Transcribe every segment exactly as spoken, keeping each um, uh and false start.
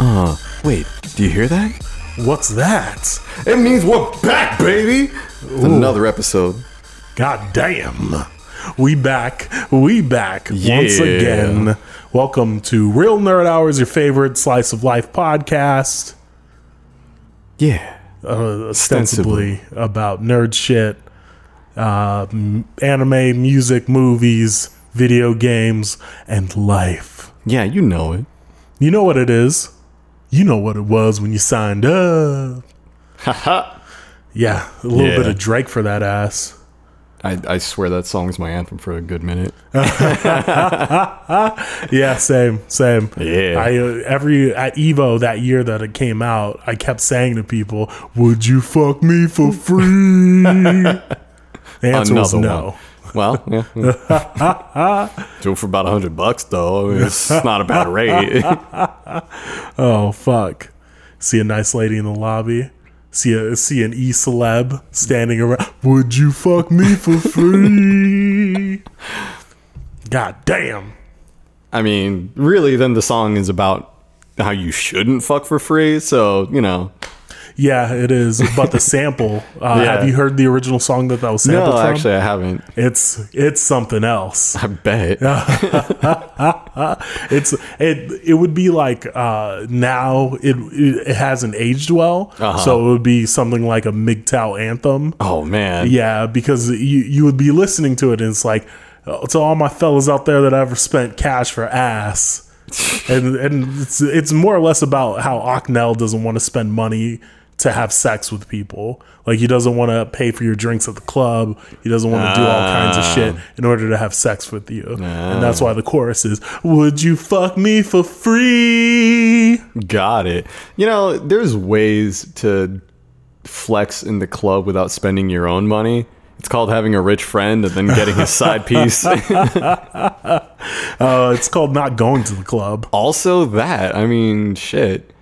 Uh, wait, do you hear that? What's that? It means we're back, baby! Ooh. Another episode. God damn. We back. We back yeah. once again. Welcome to Real Nerd Hours, your favorite slice of life podcast. Yeah. Uh, ostensibly Sensibly. about nerd shit. Uh, anime, music, movies, video games, and life. Yeah, you know it. You know what it is. You know what it was when you signed up. Haha. Yeah, a little yeah. bit of Drake for that ass. I, I swear that song is my anthem for a good minute. yeah, same, same. Yeah. I uh, every at Evo that year that it came out, I kept saying to people, "Would you fuck me for free?" The answer Another was no. One. Well, yeah. Do it for about a hundred bucks though. It's not a bad rate. Oh fuck! See a nice lady in the lobby. See a see an e celeb standing around. Would you fuck me for free? God damn. I mean, really? Then the song is about how you shouldn't fuck for free. So you know. Yeah, it is. But the sample, uh, yeah. have you heard the original song that that was sampled no, from? No, actually, I haven't. It's it's something else. I bet. it's it it would be like uh, now it it hasn't aged well, uh-huh. so it would be something like a M G T O W anthem. Oh man, yeah, because you you would be listening to it and it's like to all my fellas out there that ever spent cash for ass. and and it's, it's more or less about how Ocknell doesn't want to spend money to have sex with people. Like, he doesn't want to pay for your drinks at the club. He doesn't want to uh, do all kinds of shit in order to have sex with you. Uh, and that's why the chorus is, would you fuck me for free? Got it. You know, there's ways to flex in the club without spending your own money. It's called having a rich friend and then getting his side piece. uh, it's called not going to the club. Also that. I mean, shit.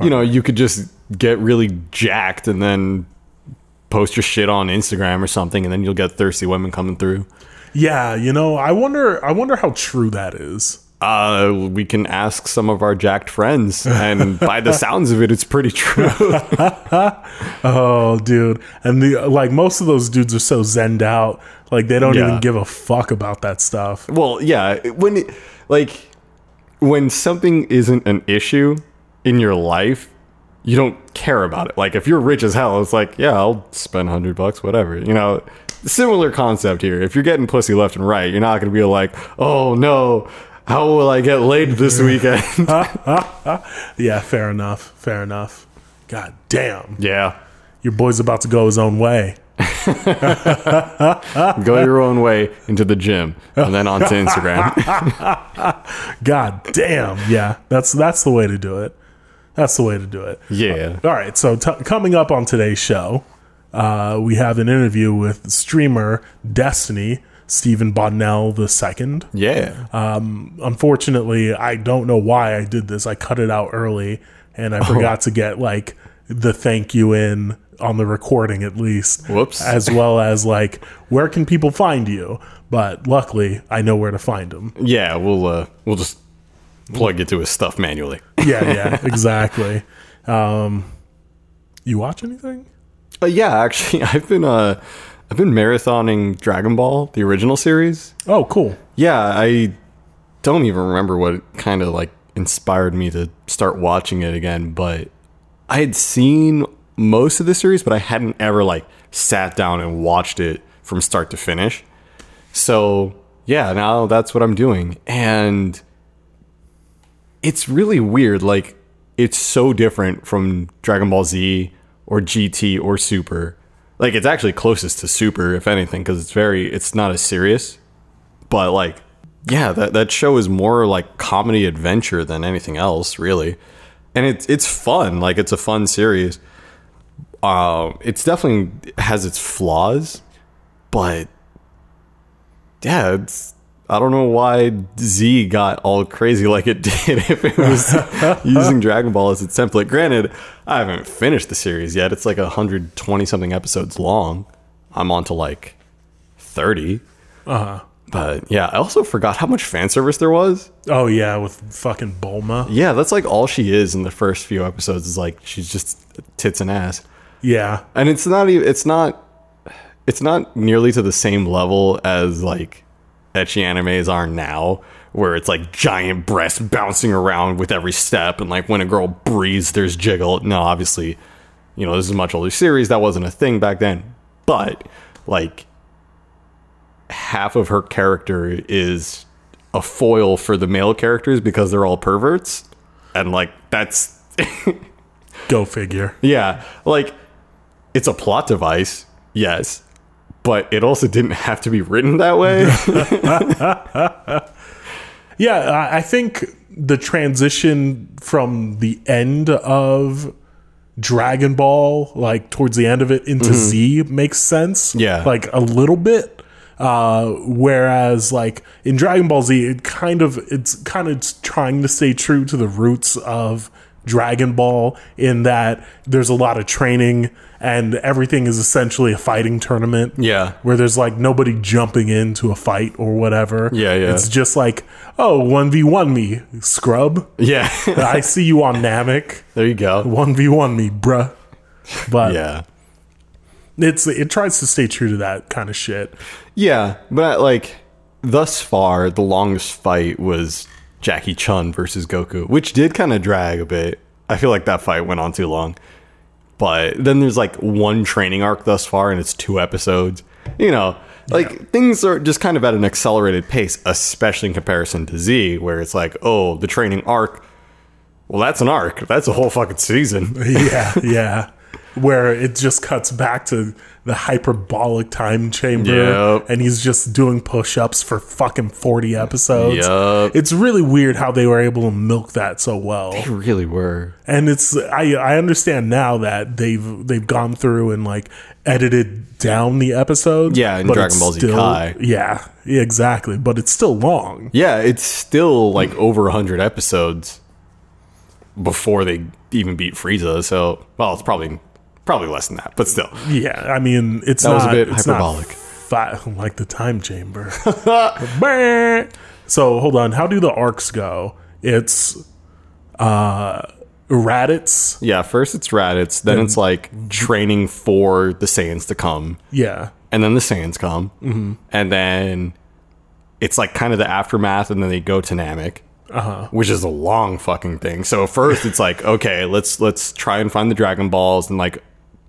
You know, you could just get really jacked and then post your shit on Instagram or something, and then you'll get thirsty women coming through. Yeah, you know, I wonder I wonder how true that is. Uh, we can ask some of our jacked friends, and by the sounds of it, it's pretty true. Oh, dude. And the like most of those dudes are so zen'd out. Like, they don't yeah. even give a fuck about that stuff. Well, yeah. When it, like, when something isn't an issue in your life, you don't care about it. Like, if you're rich as hell, it's like, yeah, I'll spend a hundred bucks, whatever, you know. Similar concept here. If you're getting pussy left and right, you're not going to be like, oh no, how will I get laid this weekend? Yeah, fair enough. Fair enough. God damn. Yeah. Your boy's about to go his own way. Go your own way into the gym and then onto Instagram. God damn. Yeah, that's that's the way to do it. That's the way to do it. Yeah. Uh, all right. So t- coming up on today's show, uh, we have an interview with streamer Destiny. Stephen Bonnell the second. Yeah. Um, unfortunately, I don't know why I did this. I cut it out early, and I oh. forgot to get like the thank you in on the recording at least. Whoops. As well as like, where can people find you? But luckily, I know where to find them. Yeah, we'll uh, we'll just plug into his stuff manually. yeah, yeah, exactly. Um, you watch anything? Uh, yeah, actually, I've been. Uh, I've been marathoning Dragon Ball, the original series. Oh, cool. Yeah, I don't even remember what kind of like inspired me to start watching it again, but I had seen most of the series, but I hadn't ever like sat down and watched it from start to finish. So yeah, now that's what I'm doing. And it's really weird. Like, it's so different from Dragon Ball Z or G T or Super. Like, it's actually closest to Super, if anything, because it's very, it's not as serious. But, like, yeah, that, that show is more, like, comedy adventure than anything else, really. And it's it's fun. Like, it's a fun series. Uh, it's definitely has its flaws. But, yeah, it's, I don't know why Z got all crazy like it did if it was using Dragon Ball as its template. Granted, I haven't finished the series yet. It's like one hundred twenty something episodes long. I'm on to like thirty. Uh-huh. But yeah, I also forgot how much fan service there was. Oh yeah, with fucking Bulma. Yeah, that's like all she is in the first few episodes, is like she's just tits and ass. Yeah, and it's not even it's not it's not nearly to the same level as like ecchi animes are now, where it's like giant breasts bouncing around with every step, and like when a girl breathes, there's jiggle. No, obviously, you know, this is a much older series. That wasn't a thing back then. But like, half of her character is a foil for the male characters because they're all perverts, and like that's go figure. Yeah, like it's a plot device, yes, but it also didn't have to be written that way. Yeah, I think the transition from the end of Dragon Ball, like towards the end of it, into mm-hmm. Z makes sense. Yeah, like a little bit. Uh, whereas like in Dragon Ball Z, it kind of it's kind of trying to stay true to the roots of Dragon Ball, in that there's a lot of training and everything is essentially a fighting tournament. Yeah, where there's like nobody jumping into a fight or whatever. Yeah, yeah. It's just like, oh, one v one me, scrub. Yeah, I see you on Namek. There you go. one v one me, bruh. But yeah. It's it tries to stay true to that kind of shit. Yeah, but like thus far, the longest fight was Jackie Chun versus Goku, which did kind of drag a bit. I feel like that fight went on too long. But then there's like one training arc thus far, and it's two episodes. You know, like yeah. things are just kind of at an accelerated pace, especially in comparison to Z, where it's like, oh, the training arc. Well, that's an arc. That's a whole fucking season. Yeah, yeah. Where it just cuts back to the hyperbolic time chamber, yep. and he's just doing push-ups for fucking forty episodes. Yep. It's really weird how they were able to milk that so well. They really were. And it's I I understand now that they've they've gone through and like edited down the episodes. Yeah, in Dragon Ball Z Kai. Yeah, exactly. But it's still long. Yeah, it's still like over a hundred episodes before they even beat Frieza. So well, it's probably. Probably less than that, but still. Yeah, I mean, it's that not... That was a bit hyperbolic. Fi- like the time chamber. So, hold on. How do the arcs go? It's uh, Raditz. Yeah, first it's Raditz. Then, then it's like training for the Saiyans to come. Yeah. And then the Saiyans come. Mm-hmm. And then it's like kind of the aftermath, and then they go to Namek. Uh-huh. Which is a long fucking thing. So, first it's like, okay, let's let's try and find the Dragon Balls, and like...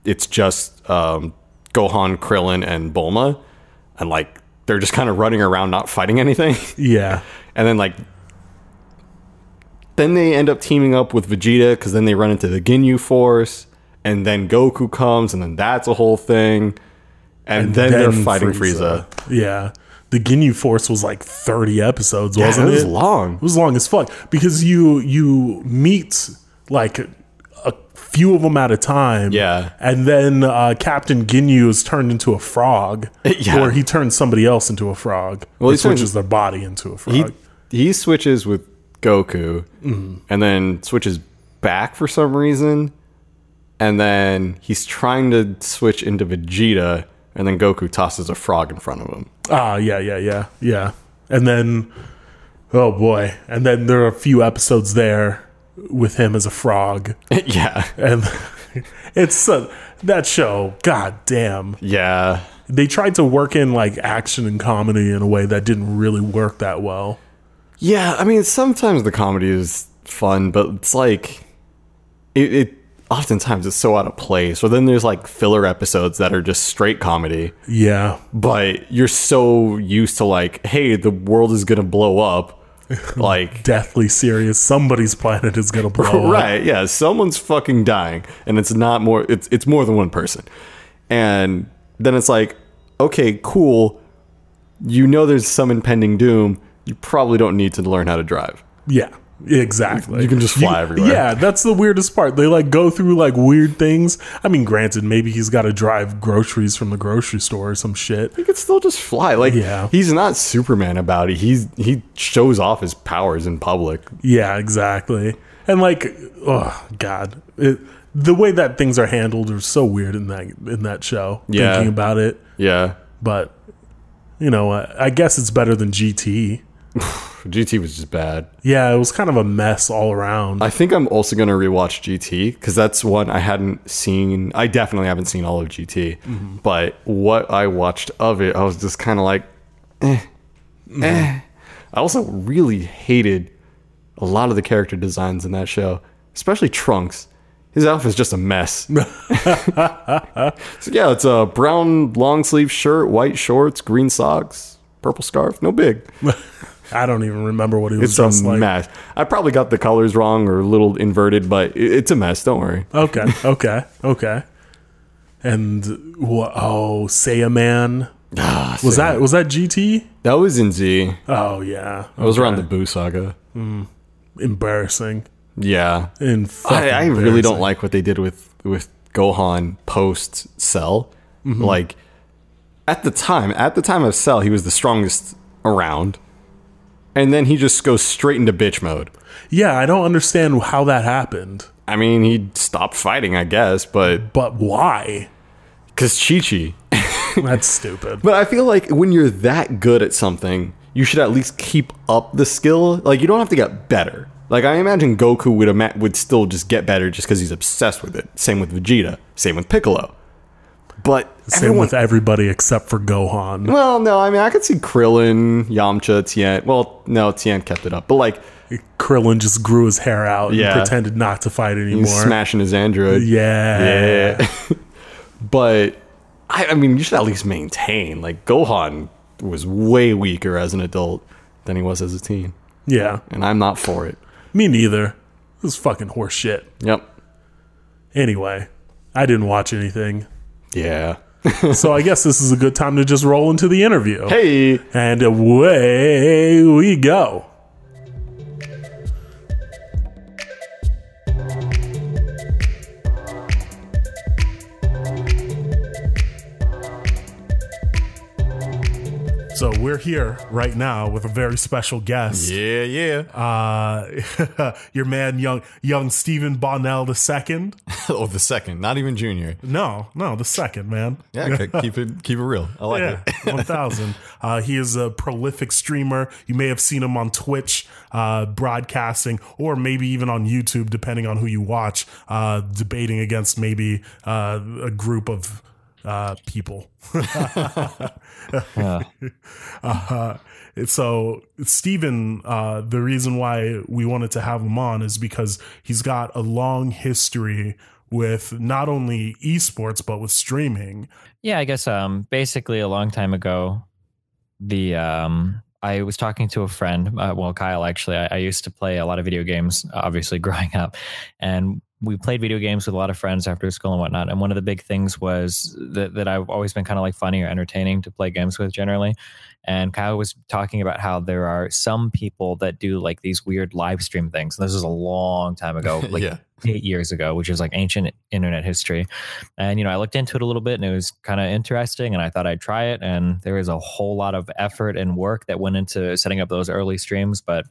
It's just um, Gohan, Krillin, and Bulma. And, like, they're just kind of running around not fighting anything. Yeah. And then, like... Then they end up teaming up with Vegeta, because then they run into the Ginyu Force. And then Goku comes, and then that's a whole thing. And, and then, then they're fighting Frieza. Frieza. Yeah. The Ginyu Force was, like, thirty episodes, yeah, wasn't it? it was long. It was long as fuck. Because you you meet, like... few of them at a time. Yeah. And then uh, Captain Ginyu is turned into a frog. Yeah. Or he turns somebody else into a frog. Well, he switches turns, their body into a frog. He, he switches with Goku, mm-hmm. and then switches back for some reason. And then he's trying to switch into Vegeta, and then Goku tosses a frog in front of him. Ah, uh, yeah, yeah, yeah, yeah. And then, oh boy. And then there are a few episodes there with him as a frog. Yeah. And it's uh, that show, god damn. Yeah, they tried to work in like action and comedy in a way that didn't really work that well. Yeah, I mean, sometimes the comedy is fun, but it's like it, it oftentimes it's so out of place. Or then there's like filler episodes that are just straight comedy. Yeah, but you're so used to like, hey, the world is gonna blow up. Like deathly serious, somebody's planet is gonna blow up. Right, yeah, someone's fucking dying, and it's not more it's it's more than one person. And then it's like, okay, cool, you know there's some impending doom, you probably don't need to learn how to drive. Yeah, exactly. You can just fly you, everywhere. Yeah, that's the weirdest part. They like go through like weird things. I mean, granted, maybe he's got to drive groceries from the grocery store or some shit. He could still just fly. Like, yeah. He's not Superman about it. He's he shows off his powers in public. Yeah, exactly. And like, oh god, it, the way that things are handled are so weird in that in that show. Yeah. Thinking about it. Yeah, but you know, I, I guess it's better than G T. G T was just bad. Yeah, it was kind of a mess all around. I think I'm also going to rewatch G T because that's one I hadn't seen. I definitely haven't seen all of G T. Mm-hmm. But what I watched of it, I was just kind of like, eh, mm-hmm. eh. I also really hated a lot of the character designs in that show, especially Trunks. His outfit's just a mess. So yeah, it's a brown long sleeve shirt, white shorts, green socks, purple scarf, no big. I don't even remember what he was dressed like. It's a mess. I probably got the colors wrong or a little inverted, but it's a mess. Don't worry. Okay, okay, okay. And oh, Saiyan Man. Ah, was Saiyan. that was that G T? That was in Z. Oh yeah, okay. That was around the Boo Saga. Mm. Embarrassing. Yeah, and I, I really don't like what they did with with Gohan post Cell. Mm-hmm. Like at the time, at the time of Cell, he was the strongest around. And then he just goes straight into bitch mode. Yeah, I don't understand how that happened. I mean, he stopped fighting, I guess, but... But why? Because Chi-Chi. That's stupid. But I feel like when you're that good at something, you should at least keep up the skill. Like, you don't have to get better. Like, I imagine Goku would ima- would still just get better just because he's obsessed with it. Same with Vegeta. Same with Piccolo. But same everyone, with everybody except for Gohan. Well, no, I mean, I could see Krillin, Yamcha, Tien. Well, no, Tien kept it up. But, like... Krillin just grew his hair out yeah. and pretended not to fight anymore. He was smashing his android. Yeah. Yeah. But, I, I mean, you should at least maintain. Like, Gohan was way weaker as an adult than he was as a teen. Yeah. And I'm not for it. Me neither. This is fucking horse shit. Yep. Anyway, I didn't watch anything. Yeah. So I guess this is a good time to just roll into the interview. Hey. And away we go. So we're here right now with a very special guest. Yeah, yeah. Uh, your man, young young Stephen Bonnell the second. Oh, the second, not even junior. No, no, the second, man. Yeah, keep it keep it real. I like yeah, it. One thousand. Uh, he is a prolific streamer. You may have seen him on Twitch, uh, broadcasting, or maybe even on YouTube, depending on who you watch. Uh, debating against maybe uh, a group of. Uh, people. yeah. uh, so Stephen, uh, the reason why we wanted to have him on is because he's got a long history with not only esports, but with streaming. Yeah, I guess um, basically a long time ago, the um, I was talking to a friend, uh, well, Kyle, actually, I, I used to play a lot of video games, obviously growing up, and we played video games with a lot of friends after school and whatnot. And one of the big things was that, that I've always been kind of like funny or entertaining to play games with generally. And Kyle was talking about how there are some people that do like these weird live stream things. And this was a long time ago, like yeah. eight years ago, which is like ancient internet history. And, you know, I looked into it a little bit and it was kind of interesting and I thought I'd try it. And there was a whole lot of effort and work that went into setting up those early streams. But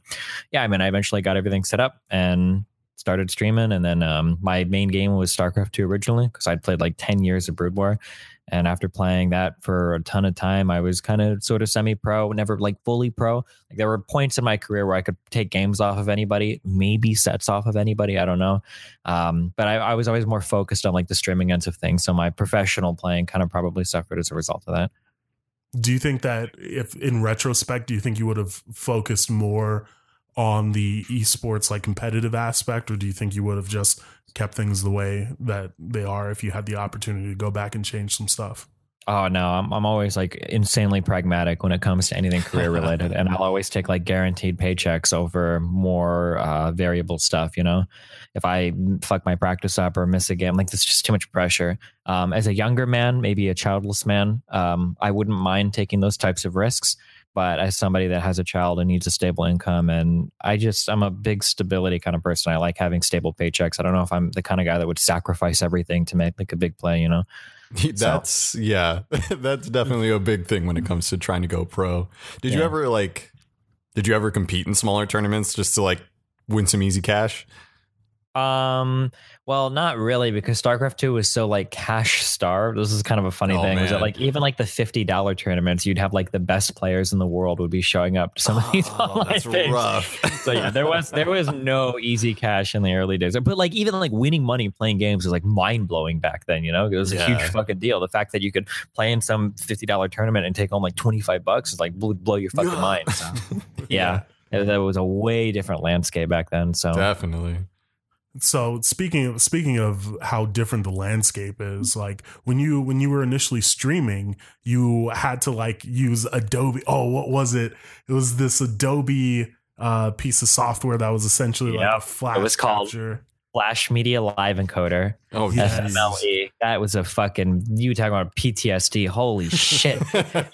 yeah, I mean, I eventually got everything set up and started streaming, and then um, my main game was StarCraft two originally because I'd played like ten years of Brood War, and after playing that for a ton of time, I was kind of sort of semi-pro, never like fully pro. Like there were points in my career where I could take games off of anybody, maybe sets off of anybody, I don't know. Um, but I, I was always more focused on like the streaming ends of things, so my professional playing kind of probably suffered as a result of that. Do you think that if in retrospect, do you think you would have focused more on the esports like competitive aspect, or do you think you would have just kept things the way that they are if you had the opportunity to go back and change some stuff? Oh no, I'm I'm always like insanely pragmatic when it comes to anything career related, and I'll always take like guaranteed paychecks over more uh, variable stuff. You know, if I fuck my practice up or miss a game, like that's just too much pressure. Um, as a younger man, maybe a childless man, um, I wouldn't mind taking those types of risks. But as somebody that has a child and needs a stable income, and I just, I'm a big stability kind of person. I like having stable paychecks. I don't know if I'm the kind of guy that would sacrifice everything to make like a big play, you know? That's, so. yeah, that's definitely a big thing when it comes to trying to go pro. Did yeah. you ever like, did you ever compete in smaller tournaments just to like win some easy cash? Um, well, not really, because StarCraft two was so like cash starved. This is kind of a funny oh, thing. Is that like even like the fifty dollar tournaments, you'd have like the best players in the world would be showing up to some of these online that's things. Rough. So yeah, there was there was no easy cash in the early days. But like even like winning money playing games was like mind blowing back then. You know, it was yeah. a huge fucking deal. The fact that you could play in some fifty dollar tournament and take home like twenty-five bucks is like blow, blow your fucking yeah. mind. So, yeah, yeah. that was a way different landscape back then. So definitely. So speaking of, speaking of how different the landscape is, like when you when you were initially streaming, you had to like use Adobe. Oh, what was it? It was this Adobe uh, piece of software that was essentially yeah. like a flash. It was called capture. Flash Media Live Encoder. Oh, yes. F M L E. That was a fucking you talking about P T S D. Holy shit!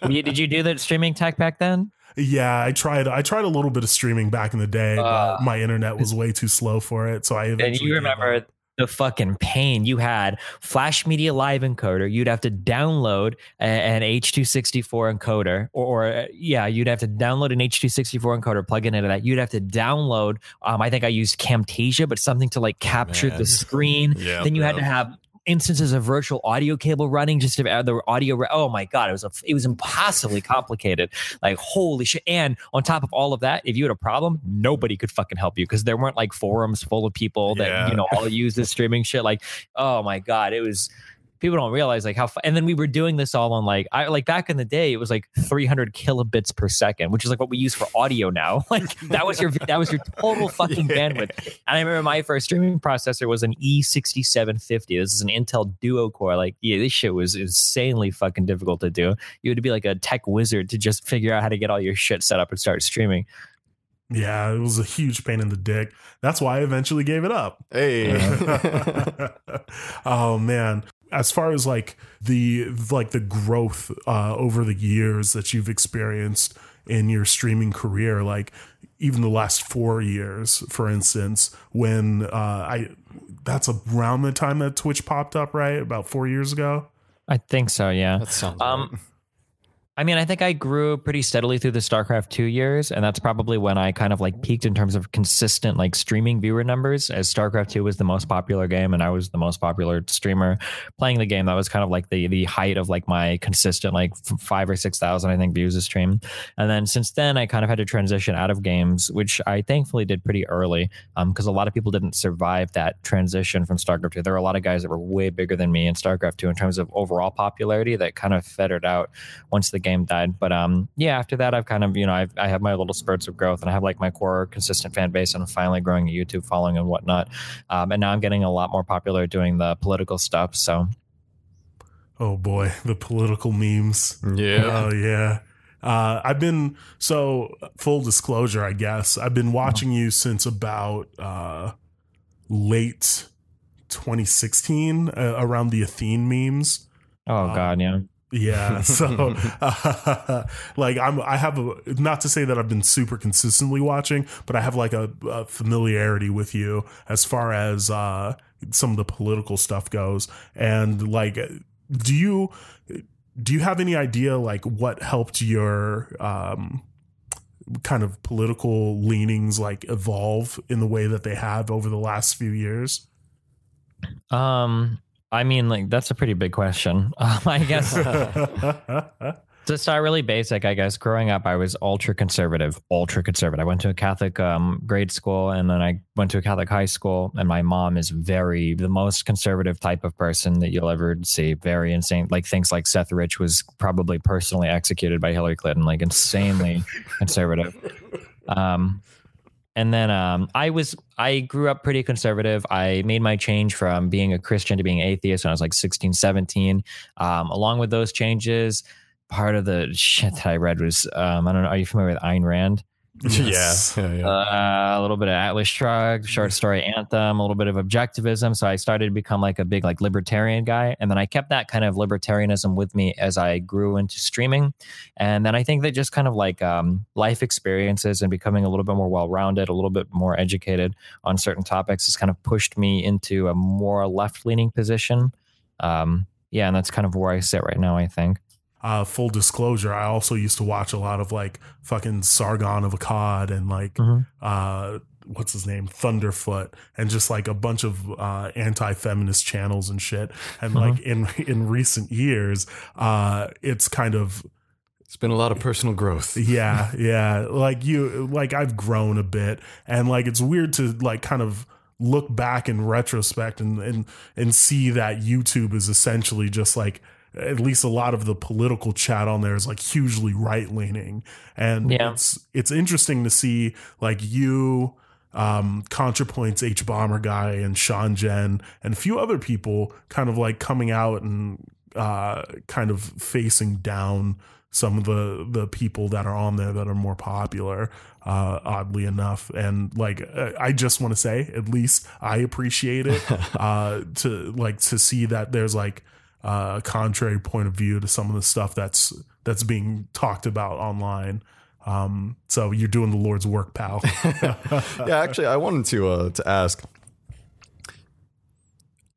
Did you do that streaming tech back then? Yeah, I tried. I tried a little bit of streaming back in the day, but uh, my internet was way too slow for it. So I. And you remember the fucking pain you had. Flash Media Live Encoder. You'd have to download an H two sixty-four encoder, or, or yeah, you'd have to download an H two sixty-four encoder, plug in into that. You'd have to download. Um, I think I used Camtasia, but something to like capture man. the screen. Yep, then you yep. had to have instances of virtual audio cable running just to add the audio. Oh my God. It was, a, it was impossibly complicated. Like, holy shit. And on top of all of that, if you had a problem, nobody could fucking help you. Cause there weren't like forums full of people that, yeah. you know, all use this streaming shit. Like, oh my God, it was, people don't realize like how, fu- and then we were doing this all on like, I like back in the day, it was like three hundred kilobits per second, which is like what we use for audio now. Like that was your, that was your total fucking yeah. bandwidth. And I remember my first streaming processor was an E sixty-seven fifty. This is an Intel duo core. Like, yeah, this shit was insanely fucking difficult to do. You had to be like a tech wizard to just figure out how to get all your shit set up and start streaming. Yeah, it was a huge pain in the dick. That's why I eventually gave it up. Hey. Yeah. Oh man. As far as like the like the growth uh, over the years that you've experienced in your streaming career, like even the last four years, for instance, when uh, I that's around the time that Twitch popped up, right? About four years ago. I think so. Yeah. That sounds um, right. I mean, I think I grew pretty steadily through the StarCraft two years, and that's probably when I kind of like peaked in terms of consistent like streaming viewer numbers, as StarCraft two was the most popular game and I was the most popular streamer playing the game. That was kind of like the the height of like my consistent like five or six thousand, I think, views a stream. And then since then, I kind of had to transition out of games, which I thankfully did pretty early um, because a lot of people didn't survive that transition from StarCraft two. There were a lot of guys that were way bigger than me in StarCraft two in terms of overall popularity that kind of fettered out once the game Game died. But um yeah after that I've kind of you know I've, I have my little spurts of growth, and I have like my core consistent fan base, and I'm finally growing a YouTube following and whatnot, um and now I'm getting a lot more popular doing the political stuff. So oh boy, the political memes. Yeah. Oh yeah. uh I've been, so full disclosure, I guess I've been watching oh. you since about uh late twenty sixteen, uh, around the Athene memes. oh god um, yeah Yeah, so uh, like I'm, I have a, not to say that I've been super consistently watching, but I have like a, a familiarity with you as far as uh, some of the political stuff goes. And like, do you do you have any idea like what helped your um, kind of political leanings like evolve in the way that they have over the last few years? Um. I mean, like, that's a pretty big question, um, I guess. To start really basic, I guess, growing up, I was ultra conservative, ultra conservative. I went to a Catholic um, grade school, and then I went to a Catholic high school. And my mom is very the most conservative type of person that you'll ever see. Very insane. Like things like Seth Rich was probably personally executed by Hillary Clinton, like insanely conservative. Um And then um, I was I grew up pretty conservative. I made my change from being a Christian to being atheist when I was like sixteen, seventeen. Um, along with those changes, part of the shit that I read was, um, I don't know, are you familiar with Ayn Rand? Yes. Yeah, yeah, yeah. Uh, a little bit of Atlas Shrugged, short story Anthem, a little bit of objectivism. So I started to become like a big like libertarian guy, and then I kept that kind of libertarianism with me as I grew into streaming. And then I think that just kind of like um, life experiences and becoming a little bit more well-rounded, a little bit more educated on certain topics has kind of pushed me into a more left-leaning position. Um, yeah, and that's kind of where I sit right now, I think. Uh, full disclosure, I also used to watch a lot of like fucking Sargon of Akkad and like mm-hmm. uh, what's his name, Thunderfoot, and just like a bunch of uh, anti-feminist channels and shit. And uh-huh. like in in recent years, uh, it's kind of it's been a lot of personal growth. Yeah, yeah. Like you, like I've grown a bit, and like it's weird to like kind of look back in retrospect and and and see that YouTube is essentially just like, at least a lot of the political chat on there is like hugely right leaning. And yeah. it's, it's interesting to see like you, um, ContraPoints, H Bomber guy, and Sean Jen and a few other people kind of like coming out and, uh, kind of facing down some of the, the people that are on there that are more popular, uh, oddly enough. And like, I just want to say, at least I appreciate it, uh, to like, to see that there's like, a uh, contrary point of view to some of the stuff that's that's being talked about online. Um, so you're doing the Lord's work, pal. Yeah, actually, I wanted to uh, to ask.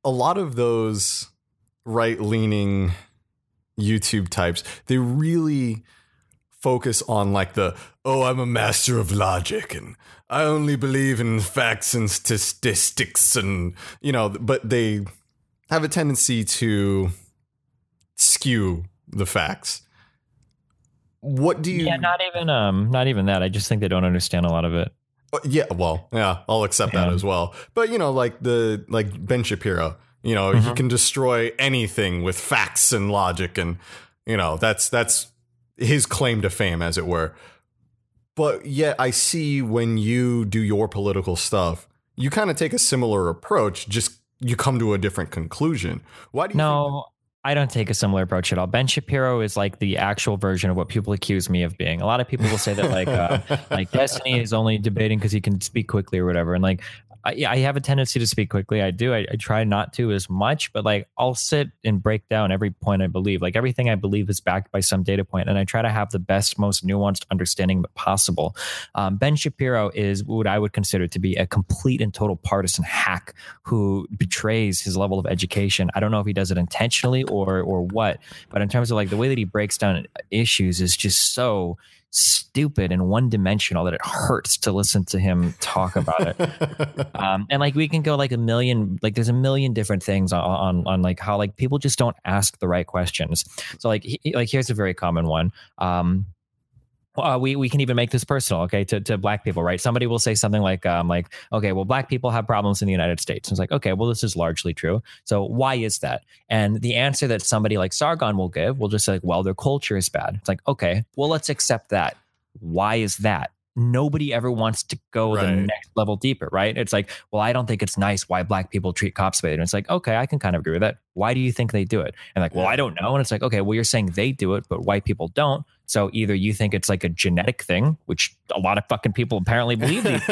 A lot of those right-leaning YouTube types, they really focus on like the, oh, I'm a master of logic and I only believe in facts and statistics and, you know, but they have a tendency to skew the facts. What do you... Yeah, not even um, not even that. I just think they don't understand a lot of it. Yeah, well, yeah, I'll accept yeah. that as well. But, you know, like the like Ben Shapiro, you know, mm-hmm. he can destroy anything with facts and logic. And, you know, that's that's his claim to fame, as it were. But yet I see when you do your political stuff, you kind of take a similar approach, just you come to a different conclusion. Why do you No, I don't take a similar approach at all. Ben Shapiro is like the actual version of what people accuse me of being. A lot of people will say that like uh, like Destiny is only debating because he can speak quickly or whatever. And like, I, I have a tendency to speak quickly. I do. I, I try not to as much, but like I'll sit and break down every point I believe. Like everything I believe is backed by some data point, and I try to have the best, most nuanced understanding possible. Um, Ben Shapiro is what I would consider to be a complete and total partisan hack who betrays his level of education. I don't know if he does it intentionally or or what, but in terms of like the way that he breaks down issues is just so stupid and one-dimensional that it hurts to listen to him talk about it. um, and like we can go like a million, like there's a million different things on, on on like how like people just don't ask the right questions. So like he, like here's a very common one. Um, Uh, we we can even make this personal, okay, to, to black people, right? Somebody will say something like, um, like, okay, well, black people have problems in the United States. And it's like, okay, well, this is largely true. So why is that? And the answer that somebody like Sargon will give will just say, like, well, their culture is bad. It's like, okay, well, let's accept that. Why is that? Nobody ever wants to go right. the next level deeper, right? It's like, well, I don't think it's nice why black people treat cops bad. And it's like, okay, I can kind of agree with that. Why do you think they do it? And like, well, I don't know. And it's like, okay, well, you're saying they do it, but white people don't. So either you think it's like a genetic thing, which a lot of fucking people apparently believe, in,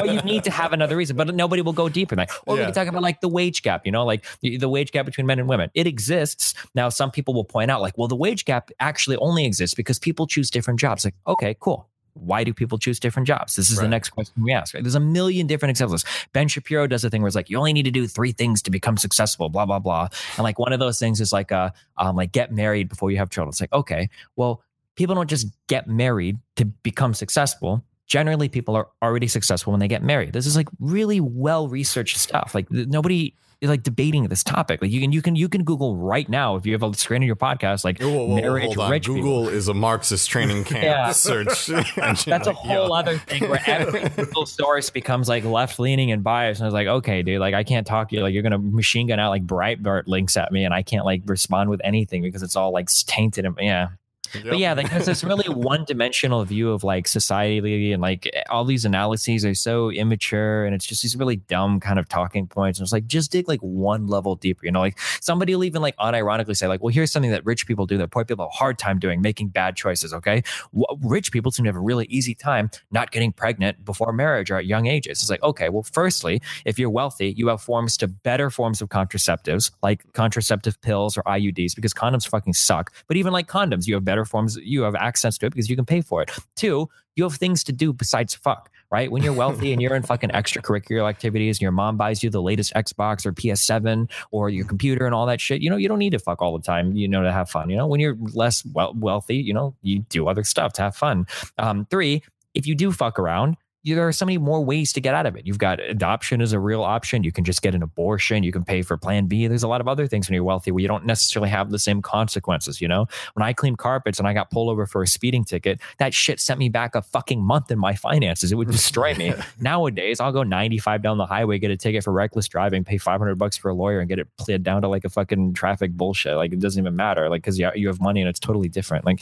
or you need to have another reason, but nobody will go deeper than that. Or yeah. we can talk about like the wage gap, you know, like the, the wage gap between men and women. It exists. Now, some people will point out like, well, the wage gap actually only exists because people choose different jobs. Like, okay, cool. Why do people choose different jobs? This is right. the next question we ask. Right? There's a million different examples. Ben Shapiro does a thing where it's like, you only need to do three things to become successful, blah, blah, blah. And like one of those things is like, uh, um, like get married before you have children. It's like, okay, well, people don't just get married to become successful. Generally, people are already successful when they get married. This is like really well-researched stuff. Like nobody is like debating this topic. Like you can, you can, you can Google right now if you have a screen in your podcast. Like whoa, whoa, marriage, whoa, rich Google people. Is a Marxist training camp. yeah. Search. That's a whole yeah. other thing where every single source becomes like left-leaning and biased. And I was like, okay, dude, like I can't talk to you. Like you're gonna machine gun out like Breitbart links at me, and I can't like respond with anything because it's all like tainted and yeah. Yep. But yeah, like there's this really one-dimensional view of like society, and like all these analyses are so immature, and it's just these really dumb kind of talking points. And it's like just dig like one level deeper, you know. Like somebody will even like unironically say like, "Well, here's something that rich people do that poor people have a hard time doing: making bad choices." Okay, well, rich people seem to have a really easy time not getting pregnant before marriage or at young ages. It's like, okay, well, firstly, if you're wealthy, you have forms to better forms of contraceptives, like contraceptive pills or I U Ds, because condoms fucking suck. But even like condoms, you have better forms, you have access to it because you can pay for it. Two, you have things to do besides fuck, right? When you're wealthy and you're in fucking extracurricular activities and your mom buys you the latest Xbox or P S seven or your computer and all that shit, you know, you don't need to fuck all the time, you know, to have fun. You know, when you're less well- wealthy, you know, you do other stuff to have fun. Um, three, if you do fuck around, you, there are so many more ways to get out of it. You've got adoption as a real option. You can just get an abortion. You can pay for Plan B. There's a lot of other things when you're wealthy where you don't necessarily have the same consequences, you know? When I cleaned carpets and I got pulled over for a speeding ticket, that shit sent me back a fucking month in my finances. It would destroy me. Nowadays, I'll go ninety-five down the highway, get a ticket for reckless driving, pay five hundred bucks for a lawyer, and get it pled down to like a fucking traffic bullshit. Like, it doesn't even matter. Like, because you have money and it's totally different. Like,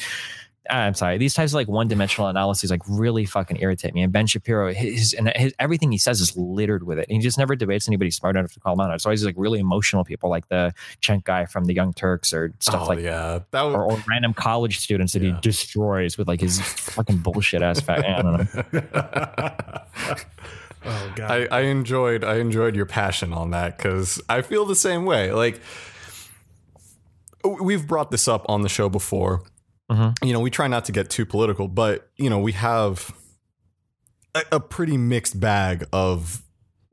I'm sorry. These types of like one-dimensional analyses like really fucking irritate me. And Ben Shapiro, his and his, everything he says is littered with it. And he just never debates anybody smart enough to call him out. It's always like really emotional people, like the Chent guy from the Young Turks or stuff oh, like yeah. that, was, or, or random college students that yeah. he destroys with like his fucking bullshit ass fact. I don't know. Oh god, I, I enjoyed I enjoyed your passion on that because I feel the same way. Like we've brought this up on the show before. Mm-hmm. You know, we try not to get too political, but, you know, we have a, a pretty mixed bag of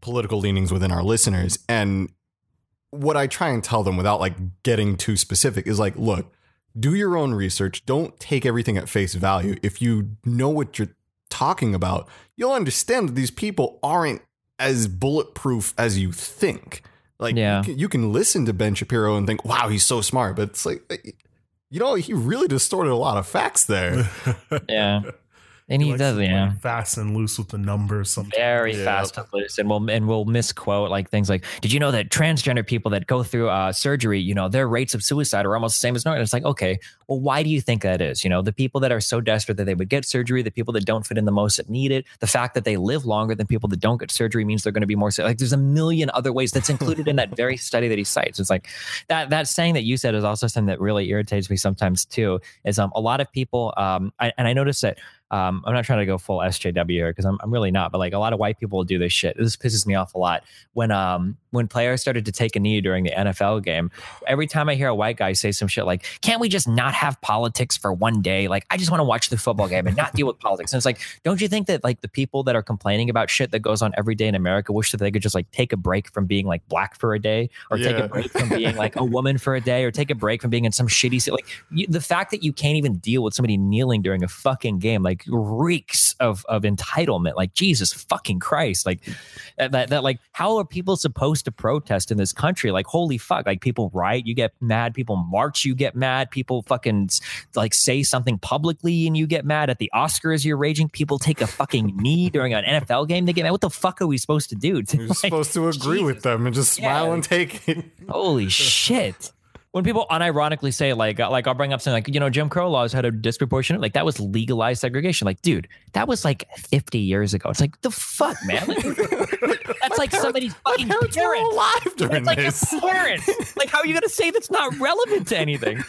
political leanings within our listeners. And what I try and tell them without like getting too specific is like, look, do your own research. Don't take everything at face value. If you know what you're talking about, you'll understand that these people aren't as bulletproof as you think. Like, yeah. you can, you can listen to Ben Shapiro and think, wow, he's so smart. But it's like... You know, he really distorted a lot of facts there. Yeah. And he, he does, yeah. Fast and loose with the numbers sometimes. Very yeah. fast and loose. And we'll, and we'll misquote like things like, did you know that transgender people that go through uh, surgery, you know, their rates of suicide are almost the same as normal? And it's like, okay, well, why do you think that is? You know, the people that are so desperate that they would get surgery, the people that don't fit in the most that need it, the fact that they live longer than people that don't get surgery means they're going to be more sick. Like there's a million other ways that's included in that very study that he cites. It's like that, that saying that you said is also something that really irritates me sometimes too, is um, a lot of people, um, I, and I noticed that, Um, I'm not trying to go full S J W here because I'm, I'm really not, but like a lot of white people will do this shit. This pisses me off a lot. When um when players started to take a knee during the N F L game, every time I hear a white guy say some shit like, can't we just not have politics for one day? Like, I just want to watch the football game and not deal with politics. And it's like, don't you think that like the people that are complaining about shit that goes on every day in America wish that they could just like take a break from being like black for a day or yeah. take a break from being like a woman for a day or take a break from being in some shitty city? Like you, the fact that you can't even deal with somebody kneeling during a fucking game, like, reeks of of entitlement. Like Jesus fucking Christ. Like that, that that like how are people supposed to protest in this country? Like holy fuck. Like people riot, you get mad. People march, you get mad. People fucking like say something publicly and you get mad. At the Oscars you're raging. People take a fucking knee during an N F L game. They get mad. What the fuck are we supposed to do? You're like, supposed to agree Jesus. with them and just smile yeah. and take it. Holy shit. When people unironically say like, like I'll bring up something like, you know, Jim Crow laws had a disproportionate, like that was legalized segregation. Like, dude, that was like fifty years ago. It's like the fuck, man. That's like parents, somebody's fucking parents. Were alive during it's like this. Your parents. Like, how are you going to say that's not relevant to anything?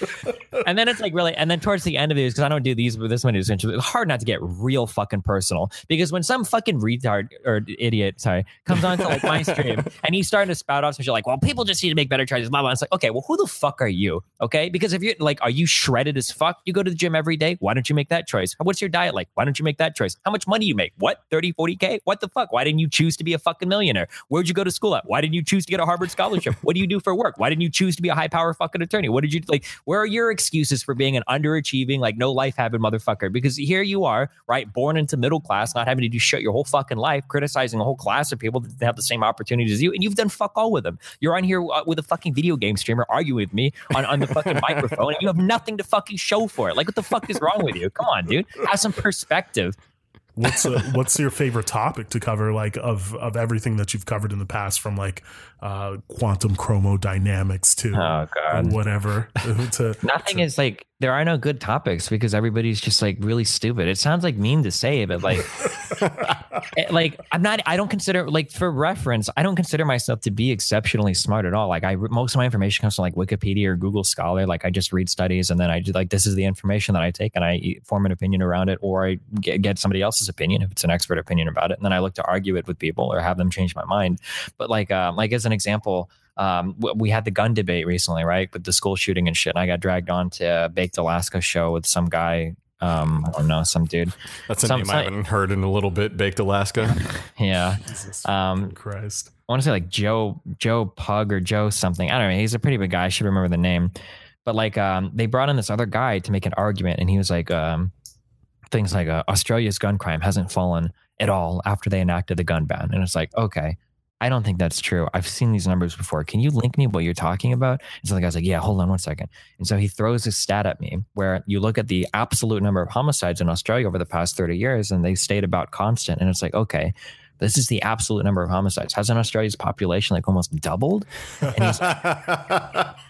And then it's like really, and then towards the end of these, because I don't do these, but this one is interesting. It's hard not to get real fucking personal because when some fucking retard or idiot, sorry, comes onto like my stream and he's starting to spout off some shit like, well, people just need to make better choices, blah blah. It's like, okay, well, who the fuck are you? Okay, because if you're like, are you shredded as fuck? You go to the gym every day. Why don't you make that choice? What's your diet like? Why don't you make that choice? How much money you make? What, thirty, forty K? What the fuck? Why didn't you choose to be a fucking millionaire? Where'd you go to school at? Why didn't you choose to get a Harvard scholarship? What do you do for work? Why didn't you choose to be a high power fucking attorney? What did you like? Where are your excuses for being an underachieving, like no life habit motherfucker? Because here you are, right? Born into middle class, not having to do shit your whole fucking life, criticizing a whole class of people that have the same opportunities as you, and you've done fuck all with them. You're on here with a fucking video game streamer arguing with me on, on the fucking microphone, and you have nothing to fucking show for it. Like, what the fuck is wrong with you? Come on, dude. Have some perspective. What's a, what's your favorite topic to cover, like, of, of everything that you've covered in the past, from, like, uh, quantum chromodynamics to oh, God. whatever? To, Nothing to, is, like, there are no good topics because everybody's just, like, really stupid. It sounds, like, mean to say, but, like, it, like, I'm not, I don't consider, like, for reference, I don't consider myself to be exceptionally smart at all. Like, I, most of my information comes from, like, Wikipedia or Google Scholar. Like, I just read studies, and then I do, like, this is the information that I take, and I form an opinion around it, or I get, get somebody else's opinion if it's an expert opinion about it, and then I look to argue it with people or have them change my mind. But like um, like as an example, um, we had the gun debate recently, right, with the school shooting and shit, and I got dragged on to a Baked Alaska show with some guy, um, I don't know, some dude. That's a some, name some, I haven't heard in a little bit. Baked Alaska. Yeah. Jesus um, Christ. I want to say like Joe Joe Pug or Joe something. I don't know. He's a pretty big guy. I should remember the name. But like um, they brought in this other guy to make an argument, and he was like. Um, things like uh, Australia's gun crime hasn't fallen at all after they enacted the gun ban. And it's like, okay, I don't think that's true. I've seen these numbers before. Can you link me what you're talking about? And so the guy's like, yeah, hold on one second. And so he throws this stat at me where you look at the absolute number of homicides in Australia over the past thirty years and they stayed about constant. And it's like, okay, this is the absolute number of homicides. Hasn't Australia's population like almost doubled? And, he's,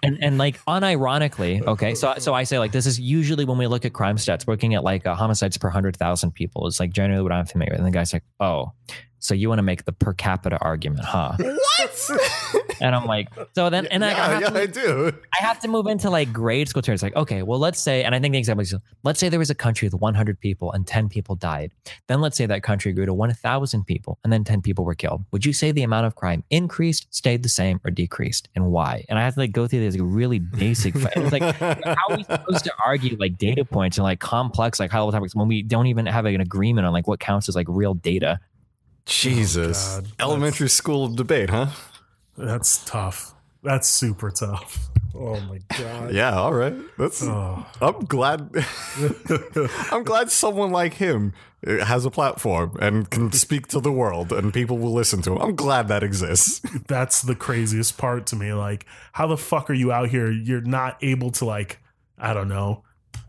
and, and like unironically, okay, so so I say like this is usually when we look at crime stats, looking at like uh, homicides per one hundred thousand people. It's like generally what I'm familiar with. And the guy's like, oh, so you want to make the per capita argument, huh? What? And I'm like, so then, and yeah, I, I, have yeah, to, I do. I have to move into like grade school terms. Like, okay, well, let's say, and I think the example is, let's say there was a country with one hundred people and ten people died. Then let's say that country grew to one thousand people and then ten people were killed. Would you say the amount of crime increased, stayed the same, or decreased, and why? And I have to like go through this really basic, it's like how are we supposed to argue like data points and like complex, like high level topics when we don't even have an agreement on like what counts as like real data? Jesus. Oh, elementary that's, school debate, huh? That's tough. That's super tough. Oh my God. Yeah, all right. That's oh. I'm glad I'm glad someone like him has a platform and can speak to the world and people will listen to him. I'm glad that exists. That's the craziest part to me. Like, how the fuck are you out here? You're not able to like, I don't know,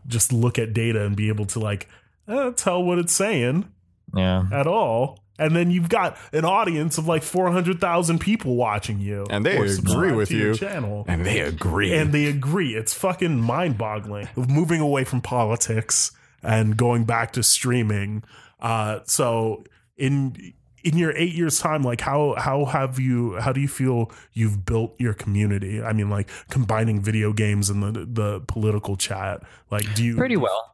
just look at data and be able to like eh, tell what it's saying. Yeah. At all. And then you've got an audience of like four hundred thousand people watching you. And they agree with you. Channel. And they agree. And they agree. It's fucking mind-boggling. Moving away from politics and going back to streaming. Uh, so in in your eight years time, like how how have you how do you feel you've built your community? I mean, like combining video games and the the political chat. Like, do you pretty well.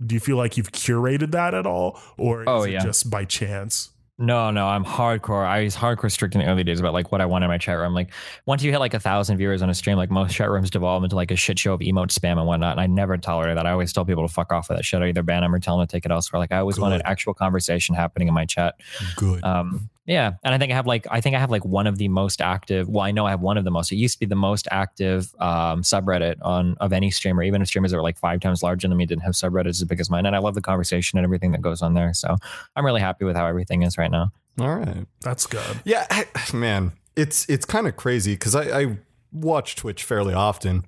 Do you feel like you've curated that at all, or is oh, yeah. it just by chance? No, no, I'm hardcore. I was hardcore strict in the early days about like what I wanted in my chat room. Like once you hit like a thousand viewers on a stream, like most chat rooms devolve into like a shit show of emote spam and whatnot. And I never tolerate that. I always tell people to fuck off with that shit. I either ban them or tell them to take it elsewhere. Like I always Good. wanted actual conversation happening in my chat. Good. Um, yeah. And I think I have like, I think I have like one of the most active, well, I know I have one of the most, it used to be the most active um, subreddit on of any streamer, even if streamers that were like five times larger than me didn't have subreddits as big as mine. And I love the conversation and everything that goes on there. So I'm really happy with how everything is right now. All right. That's good. Yeah, I, man, it's, it's kind of crazy because I, I watch Twitch fairly often.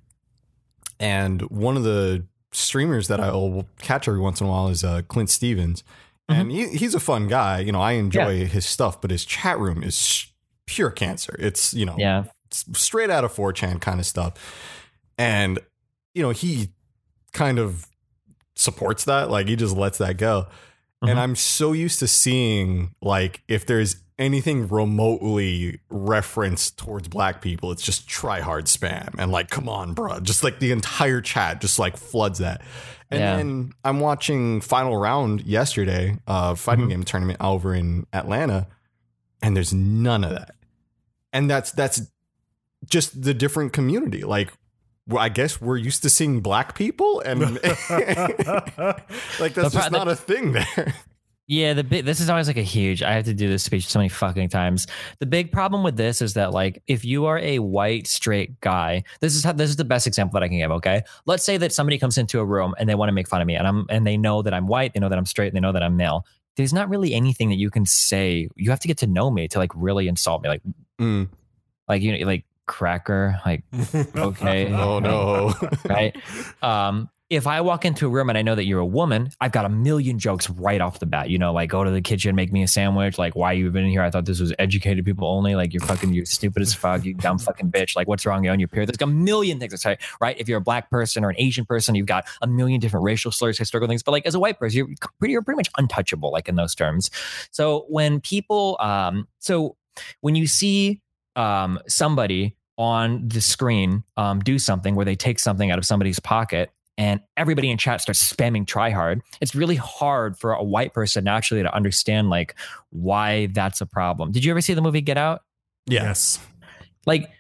And one of the streamers that I'll catch every once in a while is uh, Clint Stevens. And he, he's a fun guy. You know, I enjoy yeah. his stuff, but his chat room is pure cancer. It's, you know, yeah. it's straight out of four chan kind of stuff. And, you know, he kind of supports that. Like, he just lets that go. Mm-hmm. And I'm so used to seeing, like, if there's anything remotely referenced towards black people, it's just try hard spam. And, like, come on, bro. Just, like, the entire chat just, like, floods that. And yeah. then I'm watching Final Round yesterday, uh, fighting mm-hmm. game tournament over in Atlanta, and there's none of that. And that's that's just the different community. Like, I guess we're used to seeing black people, and like that's just not a thing there. Yeah, the big, this is always like a huge, I have to do this speech so many fucking times. The big problem with this is that like, if you are a white, straight guy, this is how, this is the best example that I can give, okay? Let's say that somebody comes into a room and they want to make fun of me and I'm and they know that I'm white, they know that I'm straight, and they know that I'm male. There's not really anything that you can say. You have to get to know me to like really insult me. Like, mm. like you know, like cracker, like, okay. Oh no. Right? Um, If I walk into a room and I know that you're a woman, I've got a million jokes right off the bat. You know, like, go to the kitchen, make me a sandwich. Like, why you been in here? I thought this was educated people only. Like, you're fucking, you're stupid as fuck. You dumb fucking bitch. Like, what's wrong? You own your period. There's a million things. Right? right? If you're a black person or an Asian person, you've got a million different racial slurs, historical things. But like, as a white person, you're pretty, you're pretty much untouchable, like in those terms. So when people, um, so when you see um, somebody on the screen um, do something where they take something out of somebody's pocket, and everybody in chat starts spamming try hard, it's really hard for a white person naturally to understand like why that's a problem. Did you ever see the movie Get Out? Yes. Like,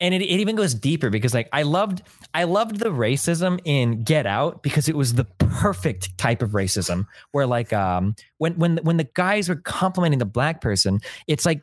and it, it even goes deeper because like I loved I loved the racism in Get Out because it was the perfect type of racism where like um when when when the guys were complimenting the black person, it's like